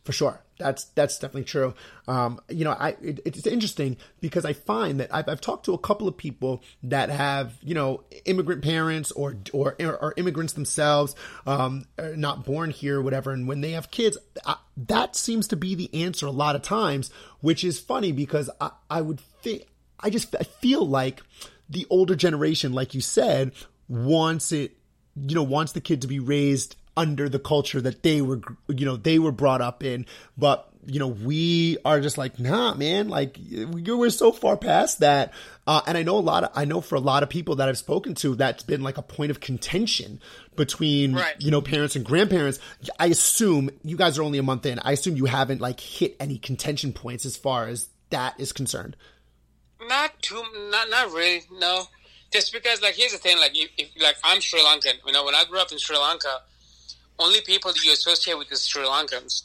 For sure, that's that's definitely true. Um, you know, I it, it's interesting because I find that I've, I've talked to a couple of people that have, you know, immigrant parents or or or immigrants themselves, um, not born here, whatever. And when they have kids, I, that seems to be the answer a lot of times, which is funny because I, I would think I just I feel like the older generation, like you said, wants it, you know, wants the kid to be raised under the culture that they were, you know, they were brought up in. But, you know, we are just like, nah, man, like we're so far past that. Uh, and I know a lot of, I know for a lot of people that I've spoken to, that's been like a point of contention between, right. you know, parents and grandparents. I assume you guys are only a month in. I assume you haven't like hit any contention points as far as that is concerned. Not too, not, not really. No, just because like, here's the thing, like, if, if, like I'm Sri Lankan, you know, when I grew up in Sri Lanka, only people that you associate with is Sri Lankans,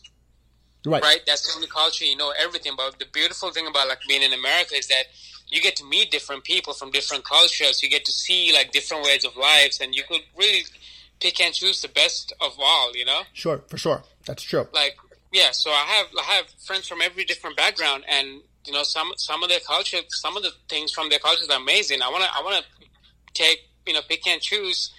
right? right? That's the only culture you know everything about. The beautiful thing about like being in America is that you get to meet different people from different cultures. You get to see like different ways of lives, and you could really pick and choose the best of all. You know, sure, for sure, that's true. Like, yeah, so I have I have friends from every different background, and you know, some some of their culture, some of the things from their culture are amazing. I wanna I wanna take you know pick and choose.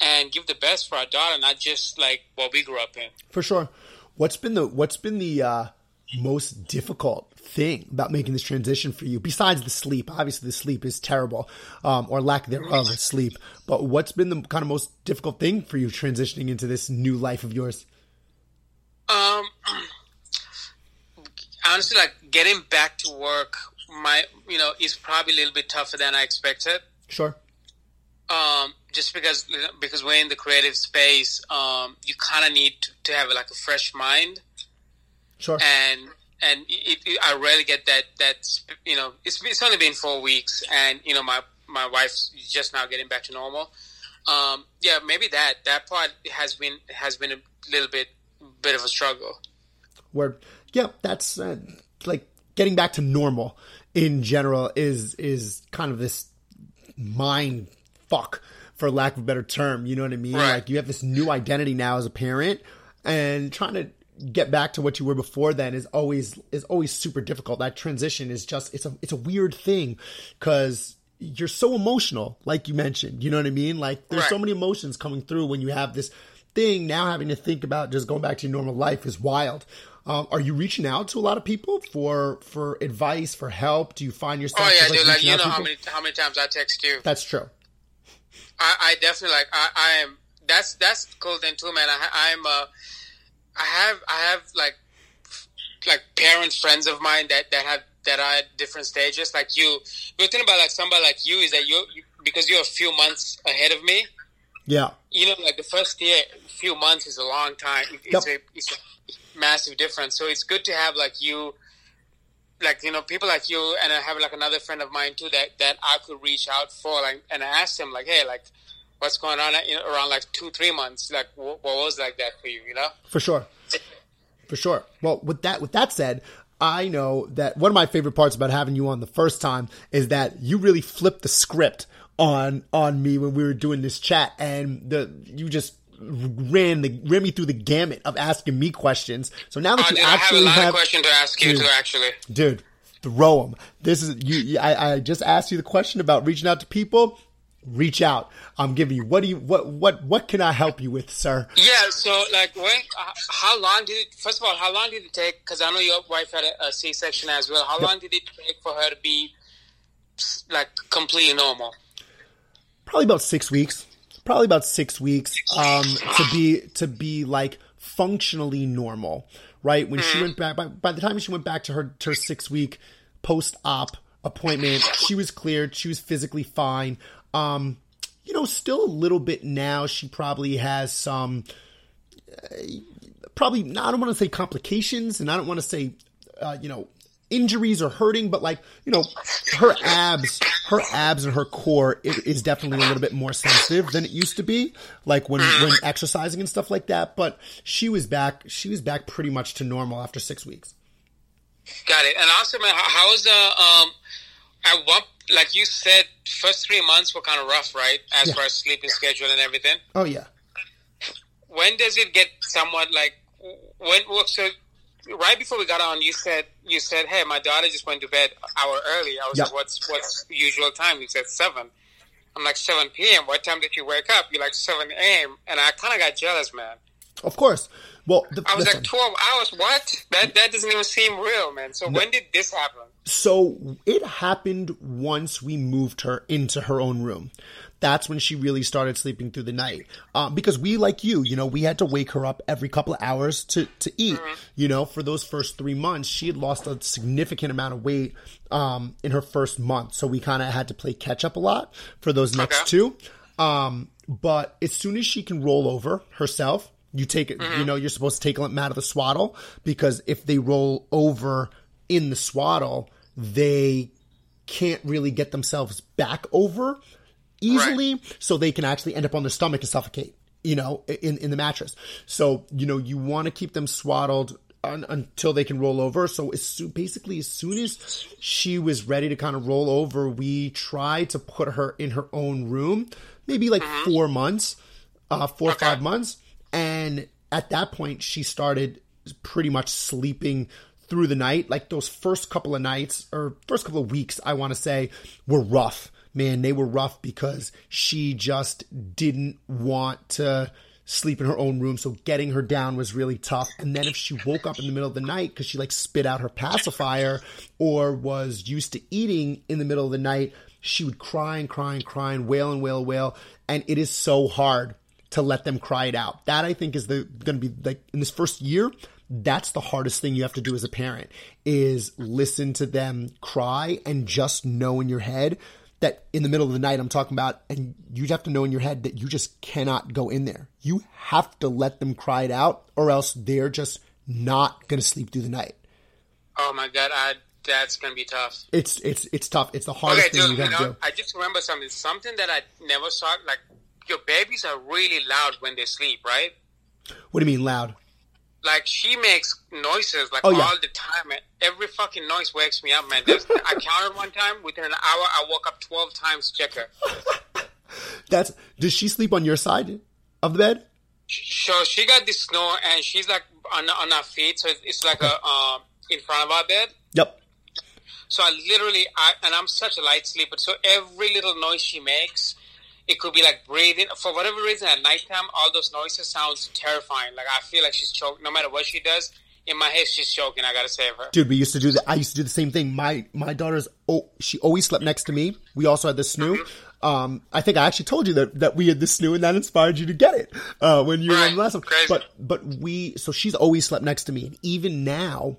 And give the best for our daughter, not just like what we grew up in. For sure. What's been the What's been the uh, most difficult thing about making this transition for you? Besides the sleep, obviously the sleep is terrible, um, or lack thereof of sleep. But what's been the kind of most difficult thing for you transitioning into this new life of yours? Um, honestly, like getting back to work, my you know, is probably a little bit tougher than I expected. Sure. Um, just because because we're in the creative space, um, you kind of need to, to have like a fresh mind. Sure. And and it, it, I rarely get that. That's you know, it's it's only been four weeks, and you know, my my wife's just now getting back to normal. Um, yeah, maybe that that part has been has been a little bit bit of a struggle. Word. Yeah, that's uh, like getting back to normal in general is is kind of this mind. Fuck, for lack of a better term, you know what I mean? Right. Like you have this new identity now as a parent, and trying to get back to what you were before then is always is always super difficult. That transition is just it's a it's a weird thing because you're so emotional, like you mentioned. You know what I mean? Like there's right. so many emotions coming through when you have this thing now. Having to think about just going back to your normal life is wild. Um, are you reaching out to a lot of people for for advice, for help? Do you find yourself? Oh yeah, just, like, dude, like you know how many how many times I text you. That's true. I, I definitely like I, I am that's that's cool then too, man. I I'm uh, I have I have like f- like parent friends of mine that, that have that are at different stages. Like you, the thing about like somebody like you is that you because you're a few months ahead of me. Yeah, you know, like the first year, few months is a long time. It's, yep. a, it's a massive difference. So it's good to have like you, like you know, people like you, and I have like another friend of mine too that, that I could reach out for, like, and I asked him like, hey, like, what's going on you know, around like two, three months, like, what, what was like that for you, you know? For sure, for sure. Well, with that, with that said, I know that one of my favorite parts about having you on the first time is that you really flipped the script on on me when we were doing this chat, and the you just. ran the ran me through the gamut of asking me questions. So now that oh, you dude, actually I have a lot have, of questions to ask you, dude, too, actually, dude, throw them. This is you. I, I just asked you the question about reaching out to people. Reach out. I'm giving you. What do you? What what what can I help you with, sir? Yeah. So like, when? Uh, how long did it? First of all, how long did it take? Because I know your wife had a, a C-section as well. How yep. long did it take for her to be like completely normal? Probably about six weeks. Probably about six weeks um, to be to be like functionally normal, right? When she went back, by, by the time she went back to her, her six week post op appointment, she was cleared. She was physically fine. Um, you know, still a little bit now. She probably has some, uh, probably. I don't want to say complications, and I don't want to say, uh, you know. injuries or hurting, but like, you know, her abs, her abs and her core is, is definitely a little bit more sensitive than it used to be, like when, when exercising and stuff like that. But she was back, she was back pretty much to normal after six weeks. Got it. And also, man, how was the, um, at what, like you said, first three months were kind of rough, right? As yeah. far as sleeping schedule and everything. Oh yeah. When does it get somewhat like, when, so right before we got on, you said, you said, hey, my daughter just went to bed an hour early. I was yeah. like, what's what's the usual time? You said seven. I'm like, seven p.m. What time did you wake up? You're like, seven a.m. And I kind of got jealous, man. Of course. Well, the, I was listen. like, twelve hours. What? That that doesn't even seem real, man. So no. when did this happen? So it happened once we moved her into her own room. That's when she really started sleeping through the night. Um, because we, like you, you know, we had to wake her up every couple of hours to, to eat. Mm-hmm. You know, for those first three months, she had lost a significant amount of weight um, in her first month. So we kind of had to play catch up a lot for those next okay. two. Um, but as soon as she can roll over herself, you take it, mm-hmm. you know, you're supposed to take them out of the swaddle, because if they roll over in the swaddle, they can't really get themselves back over easily, right. so they can actually end up on their stomach and suffocate, you know, in, in the mattress. So, you know, you want to keep them swaddled un, until they can roll over. So as soon, basically, as soon as she was ready to kind of roll over, we tried to put her in her own room, maybe like mm-hmm. four months, uh, four or okay. five months. And at that point, she started pretty much sleeping through the night. Like those first couple of nights or first couple of weeks, I want to say, were rough. Man, they were rough because she just didn't want to sleep in her own room. So getting her down was really tough. And then if she woke up in the middle of the night because she like spit out her pacifier or was used to eating in the middle of the night, she would cry and cry and cry and wail and wail and wail. And it is so hard to let them cry it out. That I think is the going to be like in this first year. That's the hardest thing you have to do as a parent, is listen to them cry and just know in your head that in the middle of the night I'm talking about, and you have to know in your head that you just cannot go in there. You have to let them cry it out, or else they're just not going to sleep through the night. Oh my God, I, that's going to be tough. It's it's it's tough. It's the hardest okay, dude, thing you have you know, to do. I just remember something, something that I never saw. Like, your babies are really loud when they sleep, right? What do you mean loud? Like, she makes noises, like, oh, yeah. all the time, man. Every fucking noise wakes me up, man. There's, I counted one time. Within an hour, I woke up twelve times, check her. That's, does she sleep on your side of the bed? So, she got this snow, and she's, like, on on her feet. So, it's, it's like okay. a um, in front of our bed. Yep. So, I literally, I and I'm such a light sleeper. So, every little noise she makes, it could be like breathing. For whatever reason, at nighttime, all those noises sounds terrifying. Like, I feel like she's choking. No matter what she does, in my head, she's choking. I gotta save her. Dude, we used to do that. I used to do the same thing. My my daughter's, oh, she always slept next to me. We also had the snoo. Mm-hmm. Um, I think I actually told you that, that we had the snoo, and that inspired you to get it uh, when you were right. on the lesson. Crazy. But but we, so she's always slept next to me. And even now,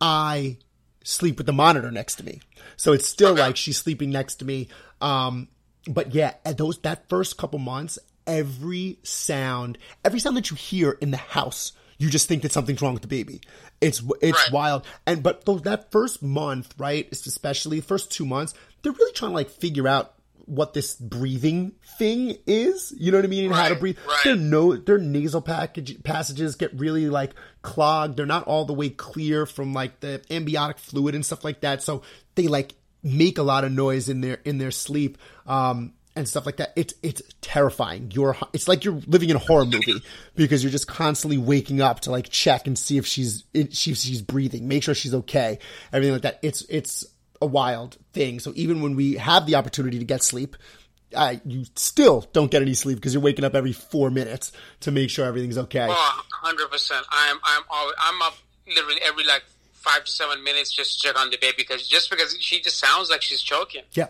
I sleep with the monitor next to me. So it's still okay. like she's sleeping next to me. Um, But yeah, at those that first couple months, every sound, every sound that you hear in the house, you just think that something's wrong with the baby. It's it's right. wild. And but those, that first month, right? Especially the first two months, they're really trying to like figure out what this breathing thing is. You know what I mean? And right. how to breathe. Right. Their no, their nasal package, passages get really like clogged. They're not all the way clear from like the amniotic fluid and stuff like that. So they like make a lot of noise in their in their sleep um, and stuff like that. It's it's terrifying. You're it's like you're living in a horror movie because you're just constantly waking up to like check and see if she's if she's breathing, make sure she's okay, everything like that. It's it's a wild thing. So even when we have the opportunity to get sleep, uh, you still don't get any sleep because you're waking up every four minutes to make sure everything's okay. Oh, one hundred percent. I'm I'm always, I'm up literally every like five to seven minutes just to check on the baby, because just because she just sounds like she's choking. Yeah.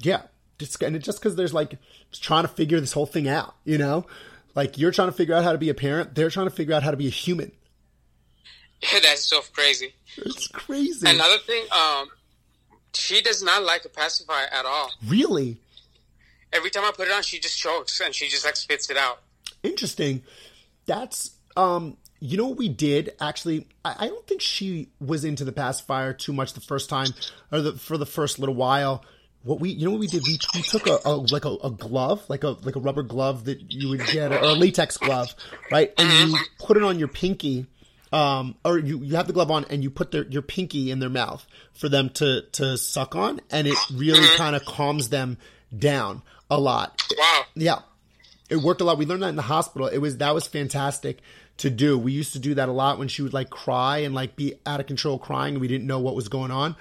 Yeah. Just, and it's just because there's like trying to figure this whole thing out, you know, like you're trying to figure out how to be a parent. They're trying to figure out how to be a human. Yeah, that's so crazy. It's crazy. Another thing, um, she does not like a pacifier at all. Really? Every time I put it on, she just chokes and she just like spits it out. Interesting. That's, um, you know what we did, actually, I don't think she was into the pacifier too much the first time, or the, for the first little while. What we, you know what we did, we, we took a, a like a, a glove, like a like a rubber glove that you would get, or a latex glove, right? And you put it on your pinky, um, or you, you have the glove on and you put their, your pinky in their mouth for them to, to suck on, and it really kind of calms them down a lot. Wow. Yeah. It worked a lot. We learned that in the hospital. It was, that was fantastic to do. We used to do that a lot when she would like cry and like be out of control crying and we didn't know what was going on.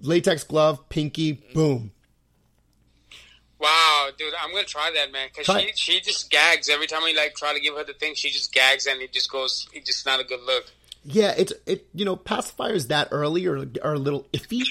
Latex glove, pinky, boom. Wow, dude, I'm going to try that, man. Because she, she just gags. Every time we like try to give her the thing, she just gags and it just goes, it's just not a good look. Yeah, it's, it, you know, pacifiers that early are, are a little iffy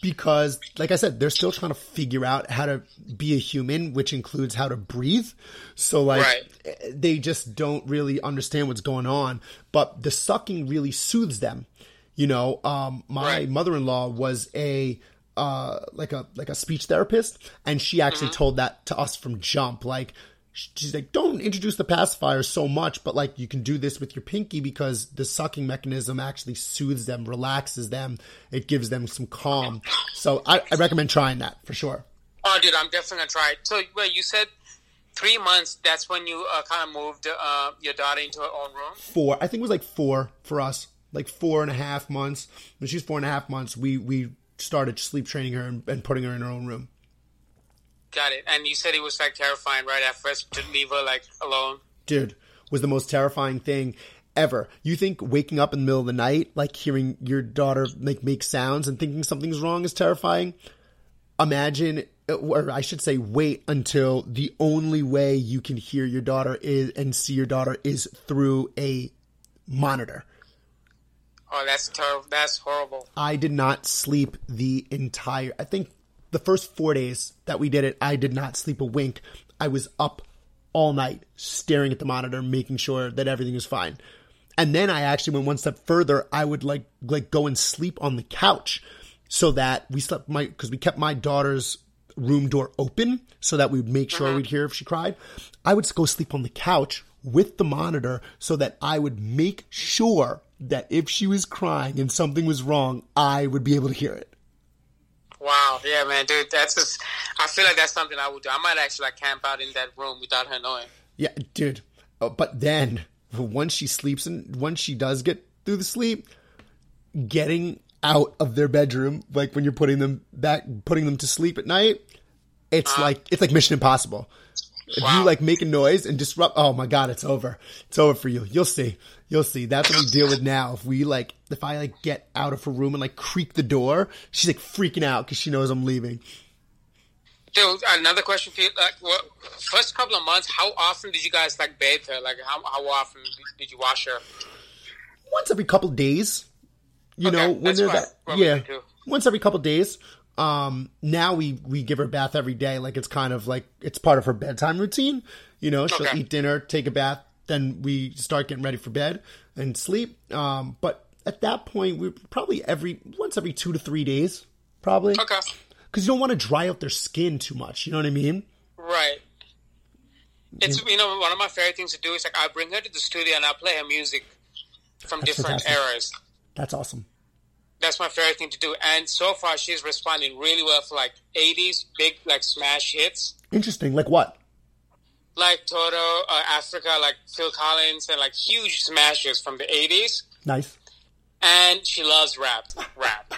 because, like I said, they're still trying to figure out how to be a human, which includes how to breathe. So, like, right. They just don't really understand what's going on. But the sucking really soothes them. You know, um, my right. mother-in-law was a... Uh, like a like a speech therapist, and she actually mm-hmm. told that to us from jump. Like, she's like, don't introduce the pacifier so much, but like you can do this with your pinky because the sucking mechanism actually soothes them, relaxes them, it gives them some calm. So I, I recommend trying that for sure. Oh, dude, I'm definitely gonna try it. So, well, you said three months. That's when you uh, kind of moved uh, your daughter into her own room. Four, I think it was like four for us, like four and a half months. When she's four and a half months, we we. started sleep training her and, and putting her in her own room. Got it. And you said it was like terrifying, right? At first, to leave her like alone. Dude, was the most terrifying thing ever. You think waking up in the middle of the night, like hearing your daughter like make sounds and thinking something's wrong is terrifying? Imagine, or I should say, wait until the only way you can hear your daughter is and see your daughter is through a monitor. Oh, that's terrible. That's horrible. I did not sleep the entire... I think the first four days that we did it, I did not sleep a wink. I was up all night staring at the monitor, making sure that everything was fine. And then I actually went one step further. I would like like go and sleep on the couch so that we slept... my because we kept my daughter's room door open so that we'd make sure mm-hmm. we'd hear if she cried. I would just go sleep on the couch with the monitor so that I would make sure... that if she was crying and something was wrong, I would be able to hear it. Wow. Yeah, man, dude, that's just, I feel like that's something I would do. I might actually like camp out in that room without her knowing. Yeah, dude. Oh, but then once she sleeps and once she does get through the sleep, getting out of their bedroom, like when you're putting them back, putting them to sleep at night, it's uh, like, it's like Mission Impossible. If wow. you like make a noise and disrupt, oh my God, it's over. It's over for you. You'll see. You'll see. That's what we deal with now. If we like, if I like get out of her room and like creak the door, she's like freaking out because she knows I'm leaving. Dude, another question for you. Like, what, first couple of months, how often did you guys like bathe her? Like, how, how often did you wash her? Once every couple of days. You okay, know, when they're that. Yeah. Once every couple of days. Um, now we, we give her a bath every day. Like it's kind of like, it's part of her bedtime routine, you know, she'll okay. eat dinner, take a bath, then we start getting ready for bed and sleep. Um, but at that point we probably every, once every two to three days, probably. Okay. Cause you don't want to dry out their skin too much. You know what I mean? Right. It's, you know, one of my favorite things to do is like, I bring her to the studio and I play her music from That's different fantastic. eras. That's awesome. That's my favorite thing to do. And so far, she's responding really well for, like, eighties big, like, smash hits. Interesting. Like what? Like Toto, uh, Africa, like Phil Collins, and, like, huge smashes from the eighties. Nice. And she loves rap. Rap.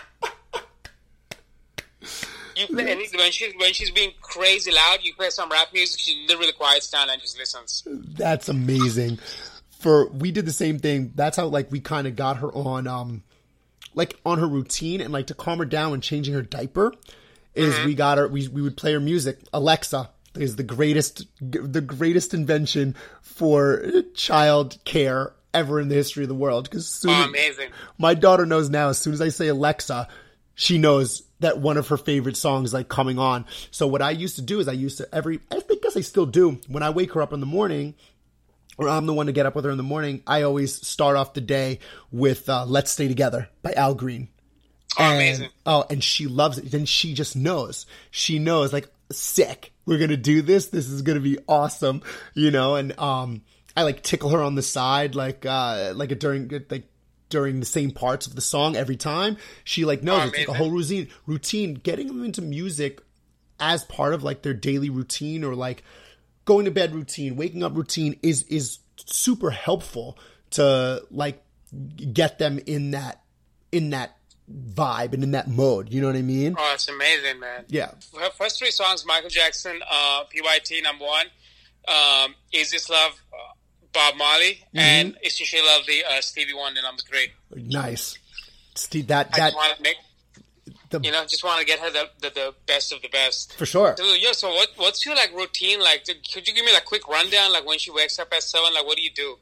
You play, and when, she, when she's being crazy loud, you play some rap music, she literally quiets down and just listens. That's amazing. For we did the same thing. That's how, like, we kind of got her on... um like on her routine and like to calm her down when changing her diaper is mm-hmm. we got her, we, we would play her music. Alexa is the greatest, the greatest invention for child care ever in the history of the world. Cause soon oh, amazing. my daughter knows now, as soon as I say Alexa, she knows that one of her favorite songs is like coming on. So what I used to do is I used to every, I think guess I still do when I wake her up in the morning, or I'm the one to get up with her in the morning, I always start off the day with uh, Let's Stay Together by Al Green. Oh, and, amazing. Oh, and she loves it. Then she just knows. She knows, like, sick. We're going to do this. This is going to be awesome, you know? And um, I, like, tickle her on the side, like, uh, like a during like during the same parts of the song every time. She, like, knows. Oh, it's like a whole routine. routine. Getting them into music as part of, like, their daily routine or, like, going to bed routine, waking up routine is is super helpful to like get them in that in that vibe and in that mode. You know what I mean? Oh, it's amazing, man. Yeah. Her first three songs: Michael Jackson, uh, P Y T, number one, um, Easy Love, uh, Bob Marley, mm-hmm. and It's Usually Lovely, uh, Stevie Wonder, number three. Nice. Steve, that, that, I just want to make, the, you know, just want to get her the, the, the best of the best. For sure. So, yeah, so what, what's your, like, routine? Like, could you give me, like, a quick rundown? Like, when she wakes up at seven, like, what do you do?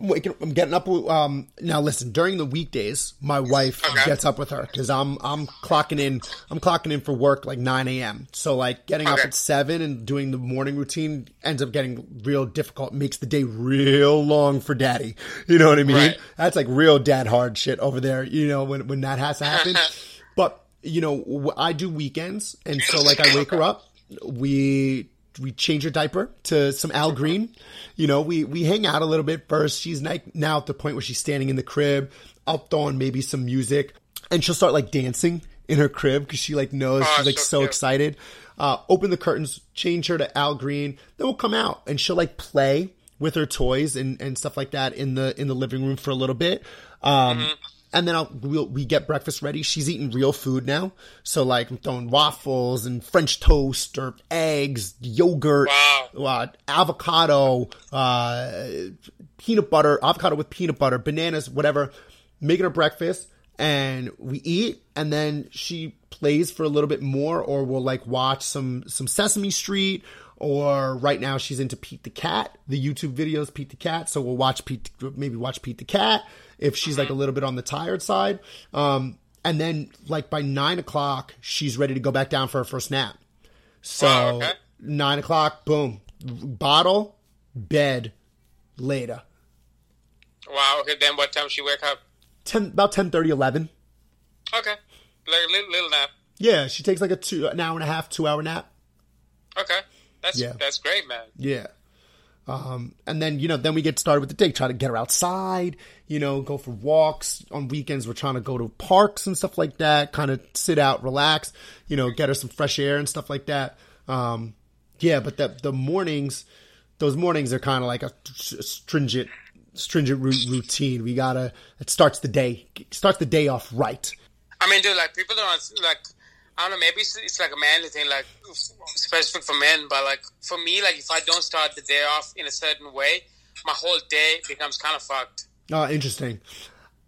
I'm waking up, I'm getting up. Um, now listen, during the weekdays, my wife okay. gets up with her because I'm I'm clocking in. I'm clocking in for work like nine a.m. So like getting okay. up at seven and doing the morning routine ends up getting real difficult. Makes the day real long for Daddy. You know what I mean? Right. That's like real dad hard shit over there. You know when when that has to happen. But you know I do weekends, and so like I wake her up. We. We change her diaper to some Al Green. You know, we, we hang out a little bit first. She's like now at the point where she's standing in the crib. I'll throw on maybe some music. And she'll start like dancing in her crib because she like knows oh, she's like so, so excited. Uh, open the curtains, change her to Al Green. Then we'll come out and she'll like play with her toys and, and stuff like that in the in the living room for a little bit. Um mm-hmm. And then I'll, we'll, we get breakfast ready. She's eating real food now. So, like, I'm throwing waffles and French toast or eggs, yogurt, wow. uh, avocado, uh, peanut butter, avocado with peanut butter, bananas, whatever. Making her breakfast. And we eat. And then she plays for a little bit more. Or we'll, like, watch some, some Sesame Street. Or right now she's into Pete the Cat, the YouTube videos, Pete the Cat. So we'll watch Pete, maybe watch Pete the Cat if she's mm-hmm. like a little bit on the tired side. Um, and then like by nine o'clock, she's ready to go back down for her first nap. So oh, okay. nine o'clock, boom, bottle, bed, later. Wow. Okay. Then what time does she wake up? ten, about ten thirty, eleven. Okay. Like a little, little nap. Yeah. She takes like a two, an hour and a half, two hour nap. Okay. That's yeah. that's great, man. Yeah. Um, and then, you know, then we get started with the day. Try to get her outside, you know, go for walks. On weekends, we're trying to go to parks and stuff like that. Kind of sit out, relax, you know, get her some fresh air and stuff like that. Um, yeah, but the, the mornings, those mornings are kind of like a stringent stringent routine. We got to, it starts the day, it starts the day off right. I mean, dude, like people don't, like... I don't know, maybe it's, it's like a manly thing, like specific for men, but like for me, like if I don't start the day off in a certain way, my whole day becomes kind of fucked. Oh, uh, interesting.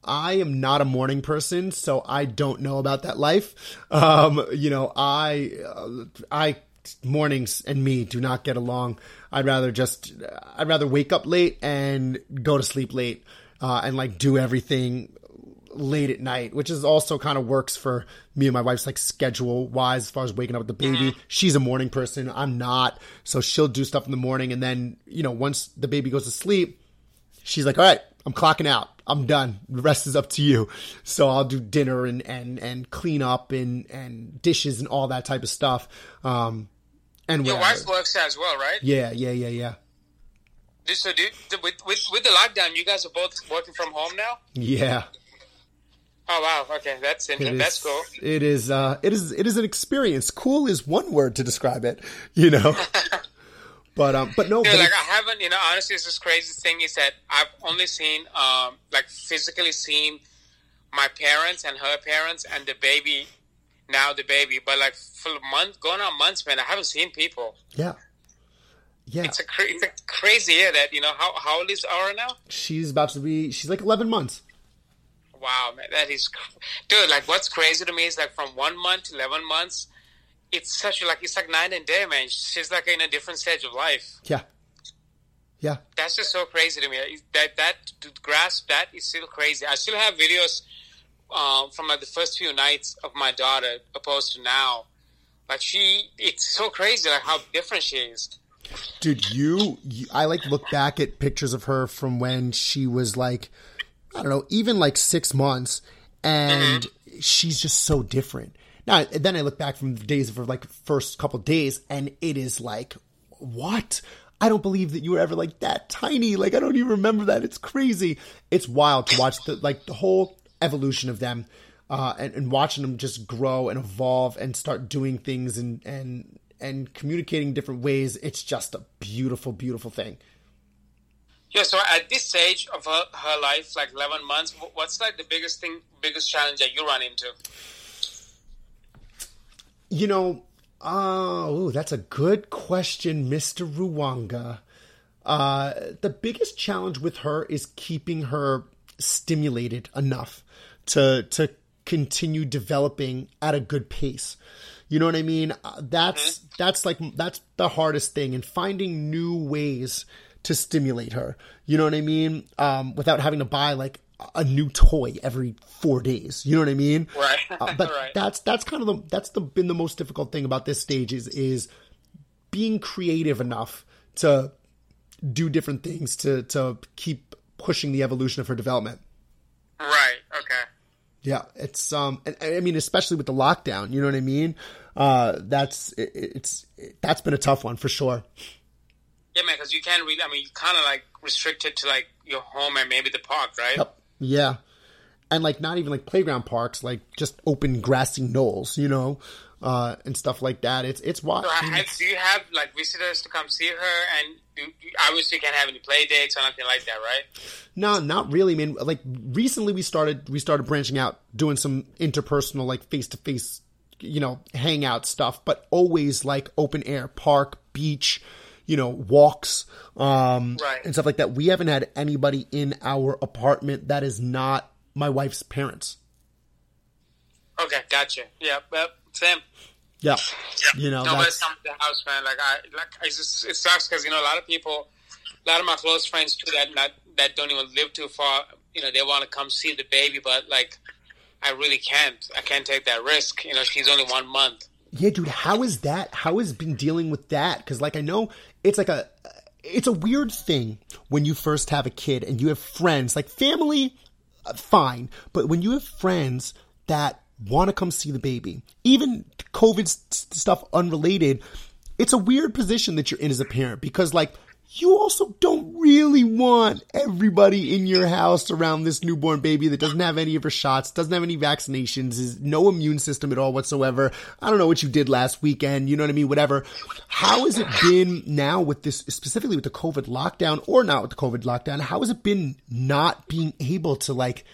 I am not a morning person, so I don't know about that life. Um, you know, I, uh, I, mornings and me do not get along. I'd rather just, I'd rather wake up late and go to sleep late, uh, and like do everything late at night, which is also kind of works for me and my wife's like schedule wise, as far as waking up with the baby. Mm-hmm. She's a morning person. I'm not. So she'll do stuff in the morning. And then, you know, once the baby goes to sleep, she's like, all right, I'm clocking out. I'm done. The rest is up to you. So I'll do dinner and, and, and clean up and, and dishes and all that type of stuff. Um, and your whatever. Wife works as well, right? Yeah. Yeah. Yeah. Yeah. So dude, with, with, with the lockdown, you guys are both working from home now? Yeah. Oh wow! Okay, that's interesting. That's cool. It is. Uh, it is. It is an experience. Cool is one word to describe it. You know, but um, but no, Dude, but like I haven't. You know, honestly, it's this crazy thing is that I've only seen, um, like physically seen my parents and her parents and the baby. Now the baby, but like for months, going on months, man, I haven't seen people. Yeah, yeah. It's a, cra- it's a crazy year that you know. How how old is Aura now? She's about to be. She's like eleven months. Wow, man, that is, dude. Like, what's crazy to me is like from one month to eleven months, it's such like it's like night and day, man. She's like in a different stage of life. Yeah, yeah. That's just so crazy to me. That that to grasp that is still crazy. I still have videos uh, from like the first few nights of my daughter opposed to now. Like she, it's so crazy like how different she is. Dude, you, you I like look back at pictures of her from when she was like. I don't know, even like six months, and mm-hmm. she's just so different. Now, then I look back from the days of her like first couple of days, and it is like, what? I don't believe that you were ever like that tiny. Like, I don't even remember that. It's crazy. It's wild to watch the like the whole evolution of them, uh, and, and watching them just grow and evolve and start doing things and and and communicating different ways. It's just a beautiful, beautiful thing. Yeah, so at this stage of her, her life, like eleven months, what's like the biggest thing, biggest challenge that you run into? You know, Oh, that's a good question, Mister Ruwanga. Uh, the biggest challenge with her is keeping her stimulated enough to to continue developing at a good pace. You know what I mean? That's that's like that's the hardest thing, and finding new ways to stimulate her. You know what I mean? Um, without having to buy like a new toy every four days. You know what I mean? Right. uh, but right. that's that's kind of the that's the been the most difficult thing about this stage is is being creative enough to do different things to to keep pushing the evolution of her development. Right. Okay. Yeah, it's um, and, I mean, especially with the lockdown, you know what I mean? Uh, that's it, it's it, that's been a tough one for sure. Yeah, man, because you can't really. I mean, you kind of like restricted to like your home and maybe the park, right? Yep. Yeah, and like not even like playground parks, like just open grassy knolls, you know, uh, and stuff like that. It's it's wild. So have, do you have like visitors to come see her? And do, you obviously can't have any play dates or nothing like that, right? No, not really, man. Like recently, we started we started branching out, doing some interpersonal, like face to face, you know, hangout stuff, but always like open air, park, beach. You know, walks um, right. and stuff like that. We haven't had anybody in our apartment that is not my wife's parents. Okay, gotcha. Yeah, well, same. Yeah, yeah. You know, nobody's coming to the house, man. Like, I, like, I just, it sucks because you know a lot of people, a lot of my close friends too that not, that don't even live too far. You know, they want to come see the baby, but like, I really can't. I can't take that risk. You know, she's only one month. Yeah, dude, how is that? How has been dealing with that? Because, like, I know it's like a, it's a weird thing when you first have a kid and you have friends, like family, fine. But when you have friends that want to come see the baby, even COVID st- stuff unrelated, it's a weird position that you're in as a parent because, like, you also don't really want everybody in your house around this newborn baby that doesn't have any of her shots, doesn't have any vaccinations, is no immune system at all whatsoever. I don't know what you did last weekend. You know what I mean? Whatever. How has it been now with this, specifically with the COVID lockdown or not with the COVID lockdown? How has it been not being able to like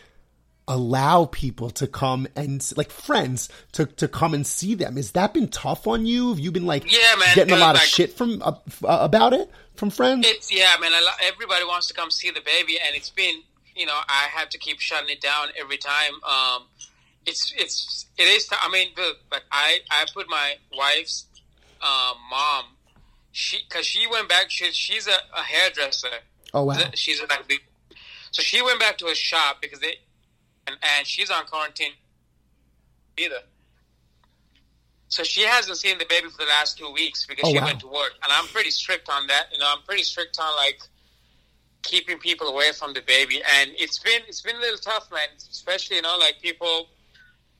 allow people to come and like friends to, to come and see them? Has that been tough on you? Have you been like yeah, man, getting a lot like- of shit from uh, about it? From friends? It's, yeah, man, I lo- everybody wants to come see the baby, and it's been, you know, I have to keep shutting it down every time. Um, it's, it's, it is, t- I mean, look, like, I, I put my wife's uh, mom, she, because she went back, she, she's a, a hairdresser. Oh, wow. She's a, like, so she went back to her shop because they, and, and she's on quarantine either. So she hasn't seen the baby for the last two weeks because oh, she wow. went to work. And I'm pretty strict on that. You know, I'm pretty strict on, like, keeping people away from the baby. And it's been it's been a little tough, man, especially, you know, like, people,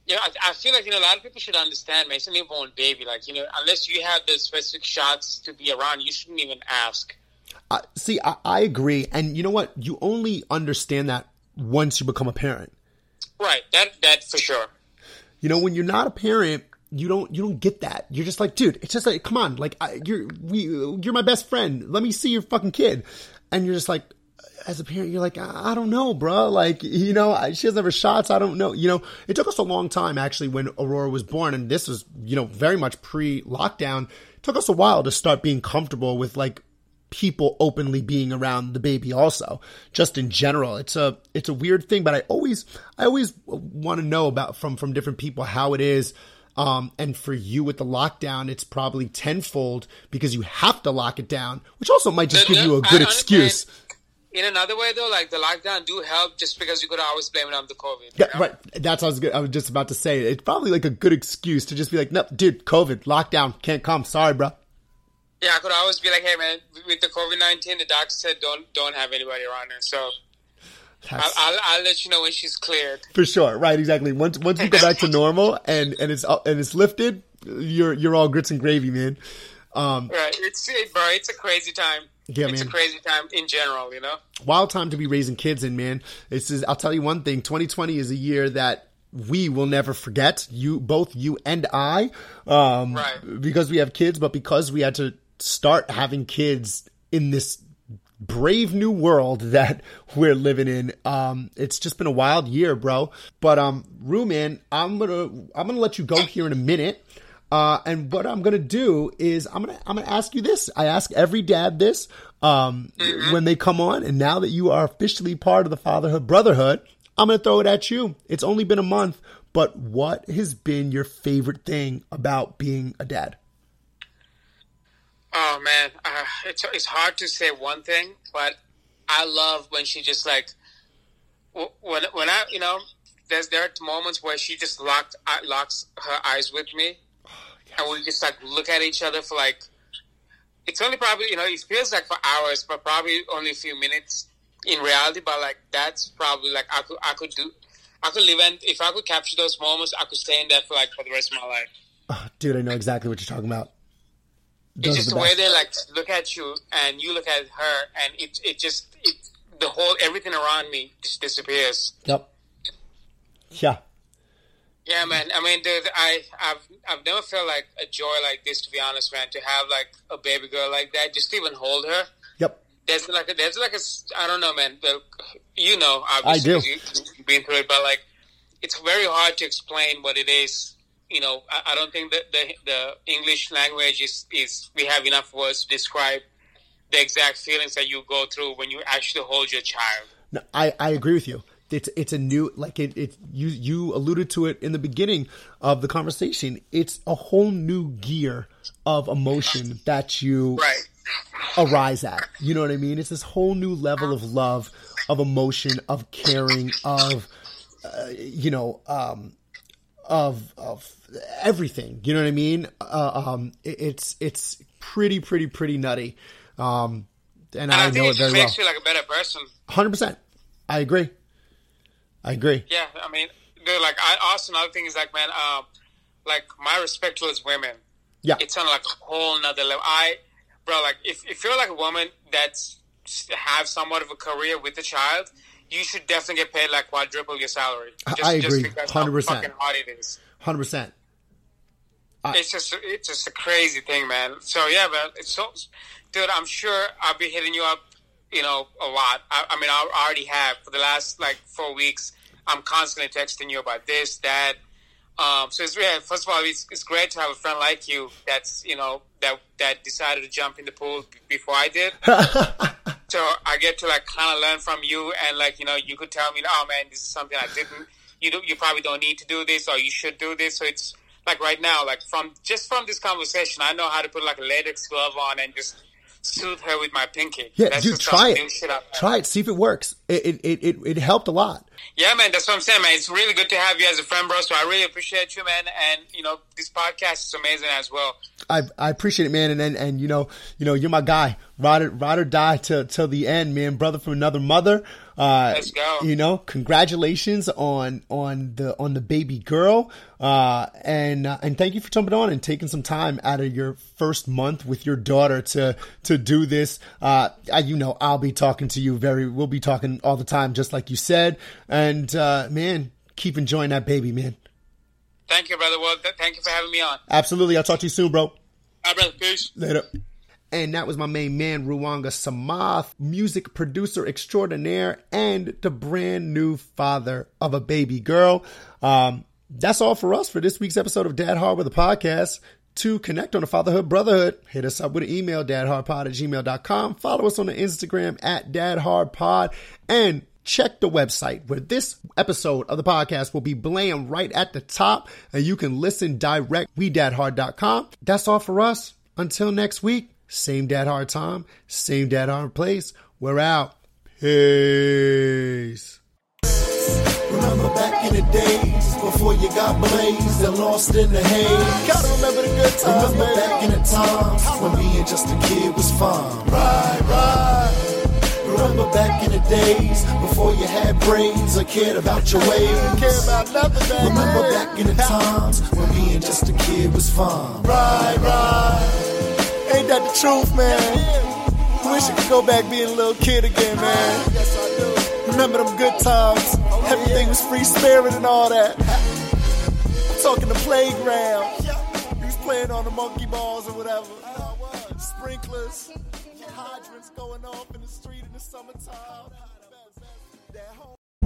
you know, I, I feel like, you know, a lot of people should understand, man, it's a newborn baby. Like, you know, unless you have the specific shots to be around, you shouldn't even ask. Uh, see, I, I agree. And you know what? You only understand that once you become a parent. Right. That, that for sure. You know, when you're not a parent... You don't, you don't get that. You're just like, dude, it's just like, come on. Like I, you're, we, you're my best friend. Let me see your fucking kid. And you're just like, as a parent, you're like, I, I don't know, bro. Like, you know, I, she doesn't have her shots. I don't know. You know, it took us a long time actually when Aurora was born. And this was, you know, very much pre lockdown. It took us a while to start being comfortable with like people openly being around the baby also just in general. It's a, it's a weird thing, but I always, I always want to know about from, from different people, how it is. Um, and for you with the lockdown, it's probably tenfold because you have to lock it down, which also might just the, give you a good excuse. In another way, though, like the lockdown do help just because you could always blame it on the COVID. Yeah, know? Right. That's what I was, I was just about to say. It's probably like a good excuse to just be like, no, dude, COVID, lockdown, can't come. Sorry, bro. Yeah, I could always be like, hey, man, with the COVID nineteen, the doctor said don't don't have anybody around her, so... I'll, I'll, I'll let you know when she's cleared. For sure, right? Exactly. Once once we go back to normal and, and it's and it's lifted, you're you're all grits and gravy, man. Um, right? It's it, bro. It's a crazy time. Yeah, it's man. a crazy time in general, you know. Wild time to be raising kids in, man. It's just, I'll tell you one thing. twenty twenty is a year that we will never forget. You both, you and I, um, right? Because we have kids, but because we had to start having kids in this brave new world that we're living in. Um, it's just been a wild year, bro. But um, Rue, man, I'm gonna I'm gonna let you go here in a minute. Uh, and what I'm going to do is I'm going to, I'm going to ask you this. I ask every dad this, um, mm-hmm. when they come on. And now that you are officially part of the Fatherhood Brotherhood, I'm going to throw it at you. It's only been a month, but what has been your favorite thing about being a dad? Oh man, uh, it's it's hard to say one thing, but I love when she just like when when I you know there's there are moments where she just locked locks her eyes with me, oh, yes. and we just like look at each other for like it's only probably you know it feels like for hours, but probably only a few minutes in reality. But like that's probably like I could I could do I could live in if I could capture those moments, I could stay in there for like for the rest of my life. Oh, dude, I know exactly what you're talking about. Those it's just the, the way they like look at you and you look at her and it it just it, the whole everything around me just disappears. Yep. Yeah. Yeah, man. I mean, the, the, I I've I've never felt like a joy like this, to be honest, man. To have like a baby girl like that, just to even hold her. Yep. There's like a, there's like a I don't know, man. The, you know, obviously I do. You, you've been through it, but like it's very hard to explain what it is. You know, I, I don't think that the, the English language is, is, we have enough words to describe the exact feelings that you go through when you actually hold your child. No, I, I agree with you. It's, it's a new, like it, it, you, you alluded to it in the beginning of the conversation. It's a whole new gear of emotion that you right. arise at. You know what I mean? It's this whole new level of love, of emotion, of caring, of, uh, you know, um, Of of everything, you know what I mean? Uh, um, it, it's it's pretty pretty pretty nutty, um, and, and I, I think know it, it very well. Makes you like a better person. one hundred percent, I agree. I agree. Yeah, I mean, dude, like I also another thing is like, man, uh, like my respect towards women. Yeah, it's on like a whole nother level. I, bro, like if if you're like a woman that's have somewhat of a career with a child, you should definitely get paid like quadruple your salary. Just, I agree, hundred percent. Fucking hard it is, hundred percent. It's just, it's just a crazy thing, man. So yeah, man. It's so, dude. I'm sure I'll be hitting you up, you know, a lot. I, I mean, I already have for the last like four weeks. I'm constantly texting you about this, that. Um, so it's yeah. First of all, it's it's great to have a friend like you. That's you know that that decided to jump in the pool before I did. So I get to like kind of learn from you, and like you know, you could tell me, oh man, this is something I didn't. You do, you probably don't need to do this, or you should do this. So it's like right now, like from just from this conversation, I know how to put like a latex glove on and just soothe her with my pinky. Yeah, that's dude, try it. Shit up, try it. See if it works. It it it it helped a lot. Yeah, man, that's what I'm saying, man. It's really good to have you as a friend, bro. So I really appreciate you, man. And you know, this podcast is amazing as well. I I appreciate it, man. And and, and you know, you know, you're my guy. Ride or, ride or die till till the end, man. Brother from another mother. Uh, Let's go. You know, congratulations on on the on the baby girl. Uh, and uh, and thank you for jumping on and taking some time out of your first month with your daughter to to do this. Uh, I, you know, I'll be talking to you very. We'll be talking all the time, just like you said. And uh, man, keep enjoying that baby, man. Thank you, brother. Well, th- thank you for having me on. Absolutely. I'll talk to you soon, bro. All right, brother. Peace. Later. And that was my main man, Ruwanga Samath, music producer extraordinaire and the brand new father of a baby girl. Um, that's all for us for this week's episode of Dad Hard with a Podcast. To connect on the Fatherhood Brotherhood, hit us up with an email, dadhardpod at gmail dot com. Follow us on the Instagram at dadhardpod. And check the website where this episode of the podcast will be blamed right at the top. And you can listen direct, we dad hard dot com. That's all for us. Until next week. Same Dad Hard time, same Dad Hard place. We're out. Peace. Remember back in the days before you got blazed and lost in the haze. Gotta remember the good times. Remember baby. Back in the times when being just a kid was fun. Ride, ride. Remember back in the days before you had brains or cared about your ways. Care about nothing back. Remember back in the times when being just a kid was fun. Ride, ride. Ain't that the truth, man? Wish I could go back being a little kid again, man. Yes, I do. Remember them good times. Everything was free spirit and all that. I'm talking the playground. You was playing on the monkey balls or whatever. Sprinklers, hydrants going off in the street in the summertime.